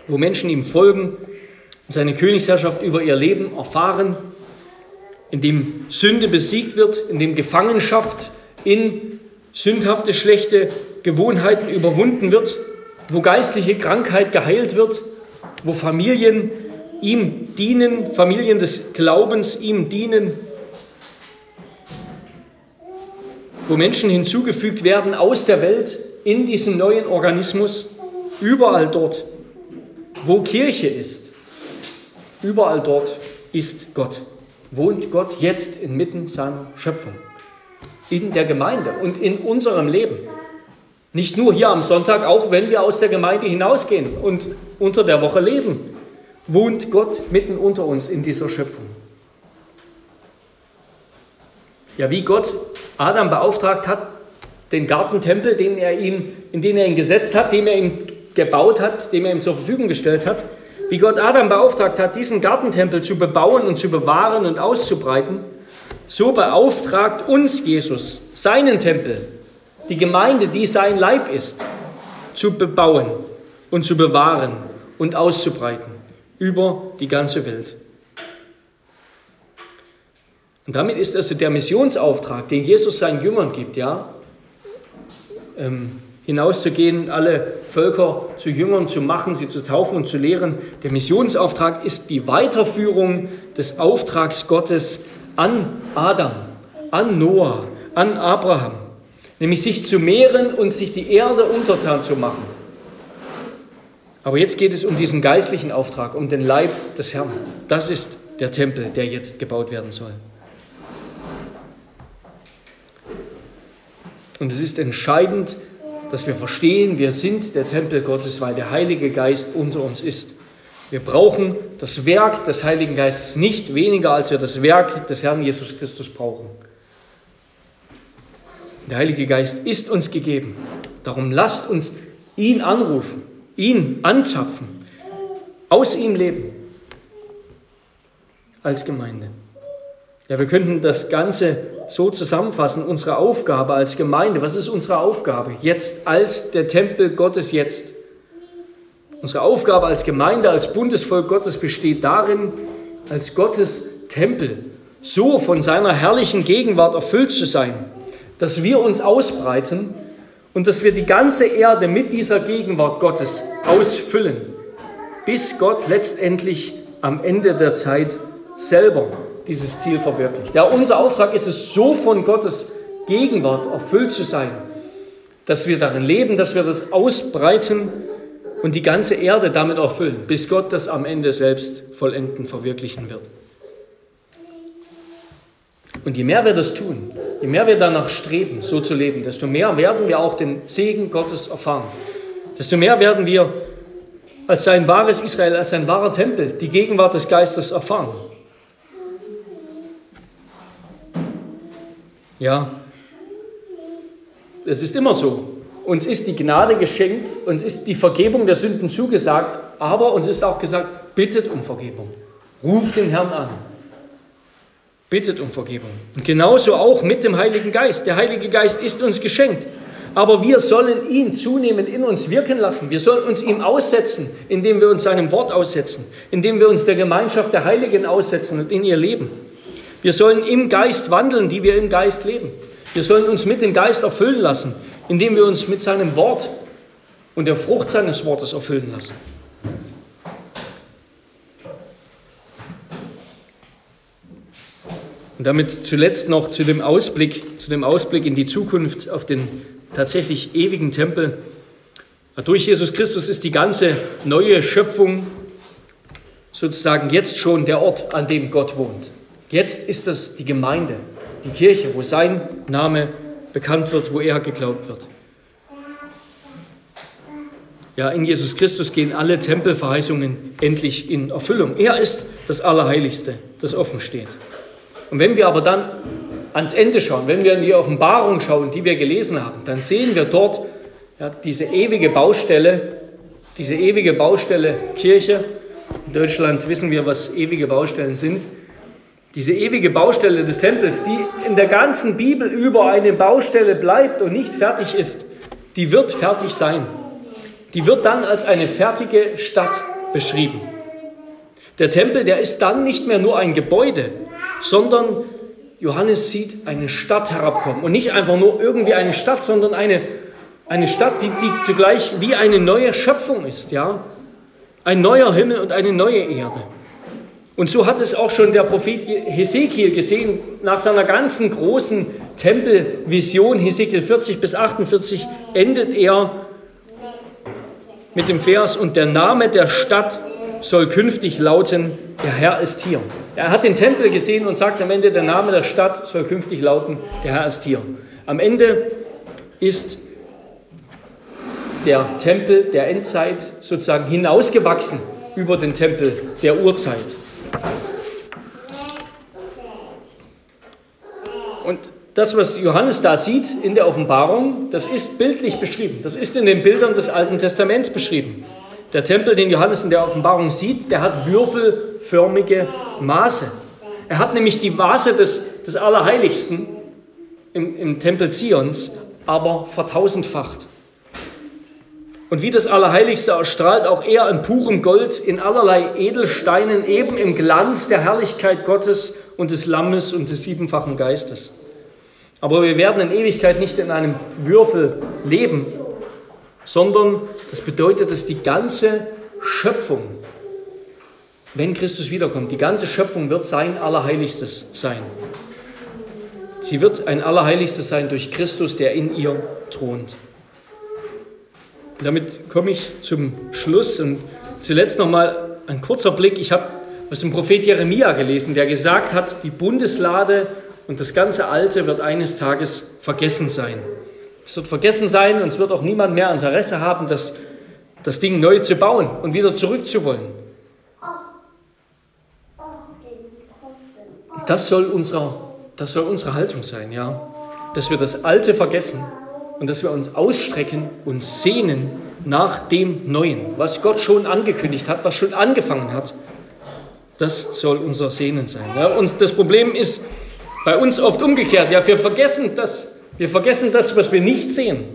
wo Menschen ihm folgen, seine Königsherrschaft über ihr Leben erfahren, in dem Sünde besiegt wird, in dem Gefangenschaft in sündhafte, schlechte Gewohnheiten überwunden wird, wo geistliche Krankheit geheilt wird, wo Familien ihm dienen, Familien des Glaubens ihm dienen, wo Menschen hinzugefügt werden aus der Welt in diesen neuen Organismus, überall dort, wo Kirche ist, überall dort ist Gott, wohnt Gott jetzt inmitten seiner Schöpfung, in der Gemeinde und in unserem Leben. Nicht nur hier am Sonntag, auch wenn wir aus der Gemeinde hinausgehen und unter der Woche leben, wohnt Gott mitten unter uns in dieser Schöpfung. Ja, wie Gott Adam beauftragt hat, den Gartentempel, den er ihm, in den er ihn gesetzt hat, dem er ihm gebaut hat, dem er ihm zur Verfügung gestellt hat, wie Gott Adam beauftragt hat, diesen Gartentempel zu bebauen und zu bewahren und auszubreiten, so beauftragt uns Jesus, seinen Tempel, die Gemeinde, die sein Leib ist, zu bebauen und zu bewahren und auszubreiten über die ganze Welt. Und damit ist also der Missionsauftrag, den Jesus seinen Jüngern gibt, ja, ähm, hinauszugehen, alle Völker zu Jüngern zu machen, sie zu taufen und zu lehren. Der Missionsauftrag ist die Weiterführung des Auftrags Gottes an Adam, an Noah, an Abraham. Nämlich sich zu mehren und sich die Erde untertan zu machen. Aber jetzt geht es um diesen geistlichen Auftrag, um den Leib des Herrn. Das ist der Tempel, der jetzt gebaut werden soll. Und es ist entscheidend, dass wir verstehen, wir sind der Tempel Gottes, weil der Heilige Geist unter uns ist. Wir brauchen das Werk des Heiligen Geistes nicht weniger, als wir das Werk des Herrn Jesus Christus brauchen. Der Heilige Geist ist uns gegeben. Darum lasst uns ihn anrufen, ihn anzapfen, aus ihm leben, als Gemeinde. Ja, wir könnten das Ganze so zusammenfassen, unsere Aufgabe als Gemeinde. Was ist unsere Aufgabe jetzt als der Tempel Gottes jetzt? Unsere Aufgabe als Gemeinde, als Bundesvolk Gottes besteht darin, als Gottes Tempel so von seiner herrlichen Gegenwart erfüllt zu sein, dass wir uns ausbreiten und dass wir die ganze Erde mit dieser Gegenwart Gottes ausfüllen, bis Gott letztendlich am Ende der Zeit selber dieses Ziel verwirklicht. Ja, unser Auftrag ist es, so von Gottes Gegenwart erfüllt zu sein, dass wir darin leben, dass wir das ausbreiten und die ganze Erde damit erfüllen, bis Gott das am Ende selbst vollenden verwirklichen wird. Und je mehr wir das tun, je mehr wir danach streben, so zu leben, desto mehr werden wir auch den Segen Gottes erfahren. Desto mehr werden wir als sein wahres Israel, als sein wahrer Tempel, die Gegenwart des Geistes erfahren. Ja, es ist immer so. Uns ist die Gnade geschenkt, uns ist die Vergebung der Sünden zugesagt, aber uns ist auch gesagt, bittet um Vergebung. Ruft den Herrn an. Bittet um Vergebung. Und genauso auch mit dem Heiligen Geist. Der Heilige Geist ist uns geschenkt. Aber wir sollen ihn zunehmend in uns wirken lassen. Wir sollen uns ihm aussetzen, indem wir uns seinem Wort aussetzen, indem wir uns der Gemeinschaft der Heiligen aussetzen und in ihr leben. Wir sollen im Geist wandeln, die wir im Geist leben. Wir sollen uns mit dem Geist erfüllen lassen, indem wir uns mit seinem Wort und der Frucht seines Wortes erfüllen lassen. Und damit zuletzt noch zu dem Ausblick, zu dem Ausblick in die Zukunft auf den tatsächlich ewigen Tempel. Durch Jesus Christus ist die ganze neue Schöpfung sozusagen jetzt schon der Ort, an dem Gott wohnt. Jetzt ist das die Gemeinde, die Kirche, wo sein Name bekannt wird, wo er geglaubt wird. Ja, in Jesus Christus gehen alle Tempelverheißungen endlich in Erfüllung. Er ist das Allerheiligste, das offen steht. Und wenn wir aber dann ans Ende schauen, wenn wir in die Offenbarung schauen, die wir gelesen haben, dann sehen wir dort ja, diese ewige Baustelle, diese ewige Baustelle Kirche. In Deutschland wissen wir, was ewige Baustellen sind. Diese ewige Baustelle des Tempels, die in der ganzen Bibel über eine Baustelle bleibt und nicht fertig ist, die wird fertig sein. Die wird dann als eine fertige Stadt beschrieben. Der Tempel, der ist dann nicht mehr nur ein Gebäude, sondern Johannes sieht eine Stadt herabkommen. Und nicht einfach nur irgendwie eine Stadt, sondern eine, eine Stadt, die, die zugleich wie eine neue Schöpfung ist. Ja? Ein neuer Himmel und eine neue Erde. Und so hat es auch schon der Prophet Hesekiel gesehen, nach seiner ganzen großen Tempelvision, Hesekiel vierzig bis achtundvierzig, endet er mit dem Vers, und der Name der Stadt soll künftig lauten, der Herr ist hier. Er hat den Tempel gesehen und sagt am Ende, der Name der Stadt soll künftig lauten, der Herr ist hier. Am Ende ist der Tempel der Endzeit sozusagen hinausgewachsen über den Tempel der Urzeit. Und das, was Johannes da sieht in der Offenbarung, das ist bildlich beschrieben. Das ist in den Bildern des Alten Testaments beschrieben. Der Tempel, den Johannes in der Offenbarung sieht, der hat würfelförmige Maße. Er hat nämlich die Maße des, des Allerheiligsten im, im Tempel Zions, aber vertausendfacht. Und wie das Allerheiligste erstrahlt auch er in purem Gold, in allerlei Edelsteinen, eben im Glanz der Herrlichkeit Gottes und des Lammes und des siebenfachen Geistes. Aber wir werden in Ewigkeit nicht in einem Würfel leben, sondern das bedeutet, dass die ganze Schöpfung, wenn Christus wiederkommt, die ganze Schöpfung wird sein Allerheiligstes sein. Sie wird ein Allerheiligstes sein durch Christus, der in ihr thront. Und damit komme ich zum Schluss und zuletzt nochmal ein kurzer Blick. Ich habe aus dem Prophet Jeremia gelesen, der gesagt hat, die Bundeslade und das ganze Alte wird eines Tages vergessen sein. Es wird vergessen sein und es wird auch niemand mehr Interesse haben, das, das Ding neu zu bauen und wieder zurückzuwollen. Das soll, unser, das soll unsere Haltung sein, ja, dass wir das Alte vergessen und dass wir uns ausstrecken und sehnen nach dem Neuen, was Gott schon angekündigt hat, was schon angefangen hat. Das soll unser Sehnen sein. Ja. Und das Problem ist bei uns oft umgekehrt. Ja, wir vergessen das. Wir vergessen das, was wir nicht sehen,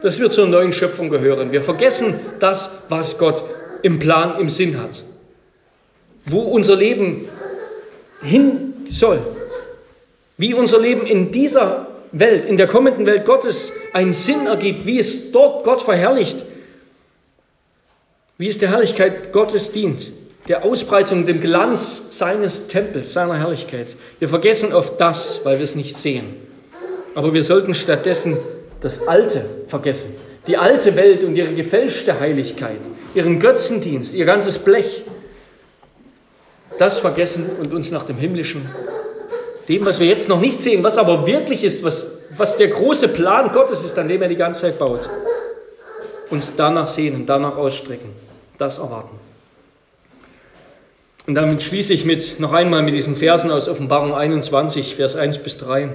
dass wir zur neuen Schöpfung gehören. Wir vergessen das, was Gott im Plan, im Sinn hat. Wo unser Leben hin soll. Wie unser Leben in dieser Welt, in der kommenden Welt Gottes einen Sinn ergibt, wie es dort Gott verherrlicht, wie es der Herrlichkeit Gottes dient, der Ausbreitung, dem Glanz seines Tempels, seiner Herrlichkeit. Wir vergessen oft das, weil wir es nicht sehen. Aber wir sollten stattdessen das Alte vergessen. Die alte Welt und ihre gefälschte Heiligkeit, ihren Götzendienst, ihr ganzes Blech. Das vergessen und uns nach dem Himmlischen, dem, was wir jetzt noch nicht sehen, was aber wirklich ist, was, was der große Plan Gottes ist, an dem er die ganze Zeit baut, uns danach sehnen, danach ausstrecken. das erwarten. Und damit schließe ich mit, noch einmal mit diesen Versen aus Offenbarung einundzwanzig, Vers eins bis drei.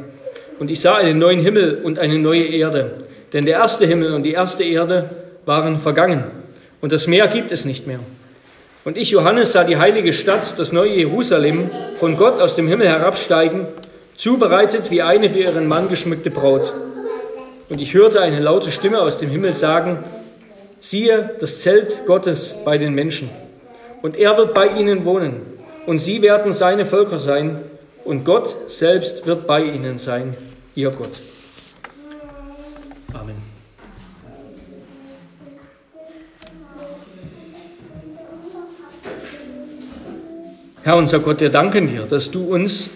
Und ich sah einen neuen Himmel und eine neue Erde, denn der erste Himmel und die erste Erde waren vergangen, und das Meer gibt es nicht mehr. Und ich, Johannes, sah die heilige Stadt, das neue Jerusalem, von Gott aus dem Himmel herabsteigen, zubereitet wie eine für ihren Mann geschmückte Braut. Und ich hörte eine laute Stimme aus dem Himmel sagen, siehe, das Zelt Gottes bei den Menschen. Und er wird bei ihnen wohnen, und sie werden seine Völker sein, und Gott selbst wird bei ihnen sein, ihr Gott. Amen. Herr, unser Gott, wir danken dir, dass du uns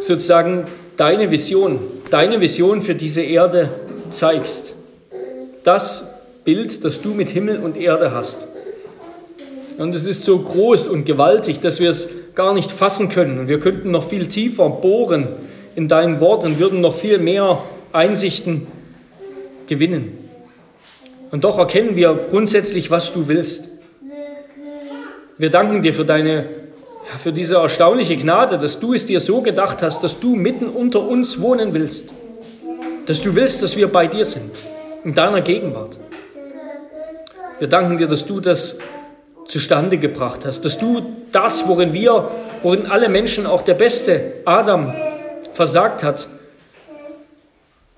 sozusagen deine Vision, deine Vision für diese Erde zeigst. Das Bild, das du mit Himmel und Erde hast. Und es ist so groß und gewaltig, dass wir es gar nicht fassen können. Und wir könnten noch viel tiefer bohren in dein Wort und würden noch viel mehr Einsichten gewinnen. Und doch erkennen wir grundsätzlich, was du willst. Wir danken dir für deine, für diese erstaunliche Gnade, dass du es dir so gedacht hast, dass du mitten unter uns wohnen willst. Dass du willst, dass wir bei dir sind, in deiner Gegenwart. Wir danken dir, dass du das zustande gebracht hast, dass du das, worin wir, worin alle Menschen, auch der beste Adam, versagt hat,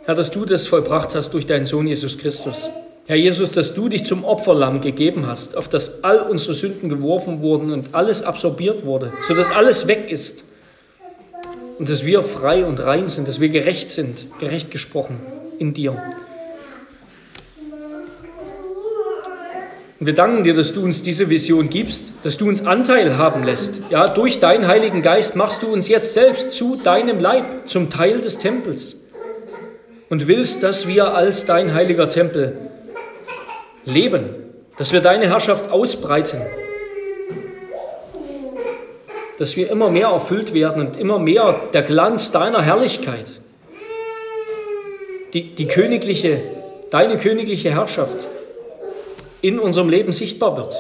Herr, dass du das vollbracht hast durch deinen Sohn Jesus Christus. Herr Jesus, dass du dich zum Opferlamm gegeben hast, auf das all unsere Sünden geworfen wurden und alles absorbiert wurde, sodass alles weg ist und dass wir frei und rein sind, dass wir gerecht sind, gerecht gesprochen in dir. Und wir danken dir, dass du uns diese Vision gibst, dass du uns Anteil haben lässt. Ja, durch deinen Heiligen Geist machst du uns jetzt selbst zu deinem Leib, zum Teil des Tempels und willst, dass wir als dein heiliger Tempel leben, dass wir deine Herrschaft ausbreiten, dass wir immer mehr erfüllt werden und immer mehr der Glanz deiner Herrlichkeit, die, die königliche, deine königliche Herrschaft in unserem Leben sichtbar wird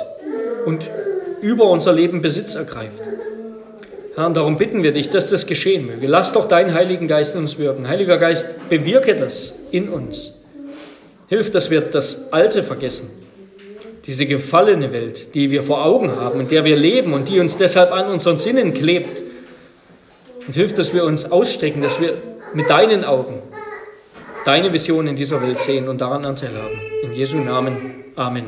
und über unser Leben Besitz ergreift. Herr, und darum bitten wir dich, dass das geschehen möge. Lass doch deinen Heiligen Geist in uns wirken. Heiliger Geist, bewirke das in uns. Hilf, dass wir das Alte vergessen, diese gefallene Welt, die wir vor Augen haben, in der wir leben und die uns deshalb an unseren Sinnen klebt. Und hilf, dass wir uns ausstrecken, dass wir mit deinen Augen deine Vision in dieser Welt sehen und daran Anteil haben. In Jesu Namen. Amen.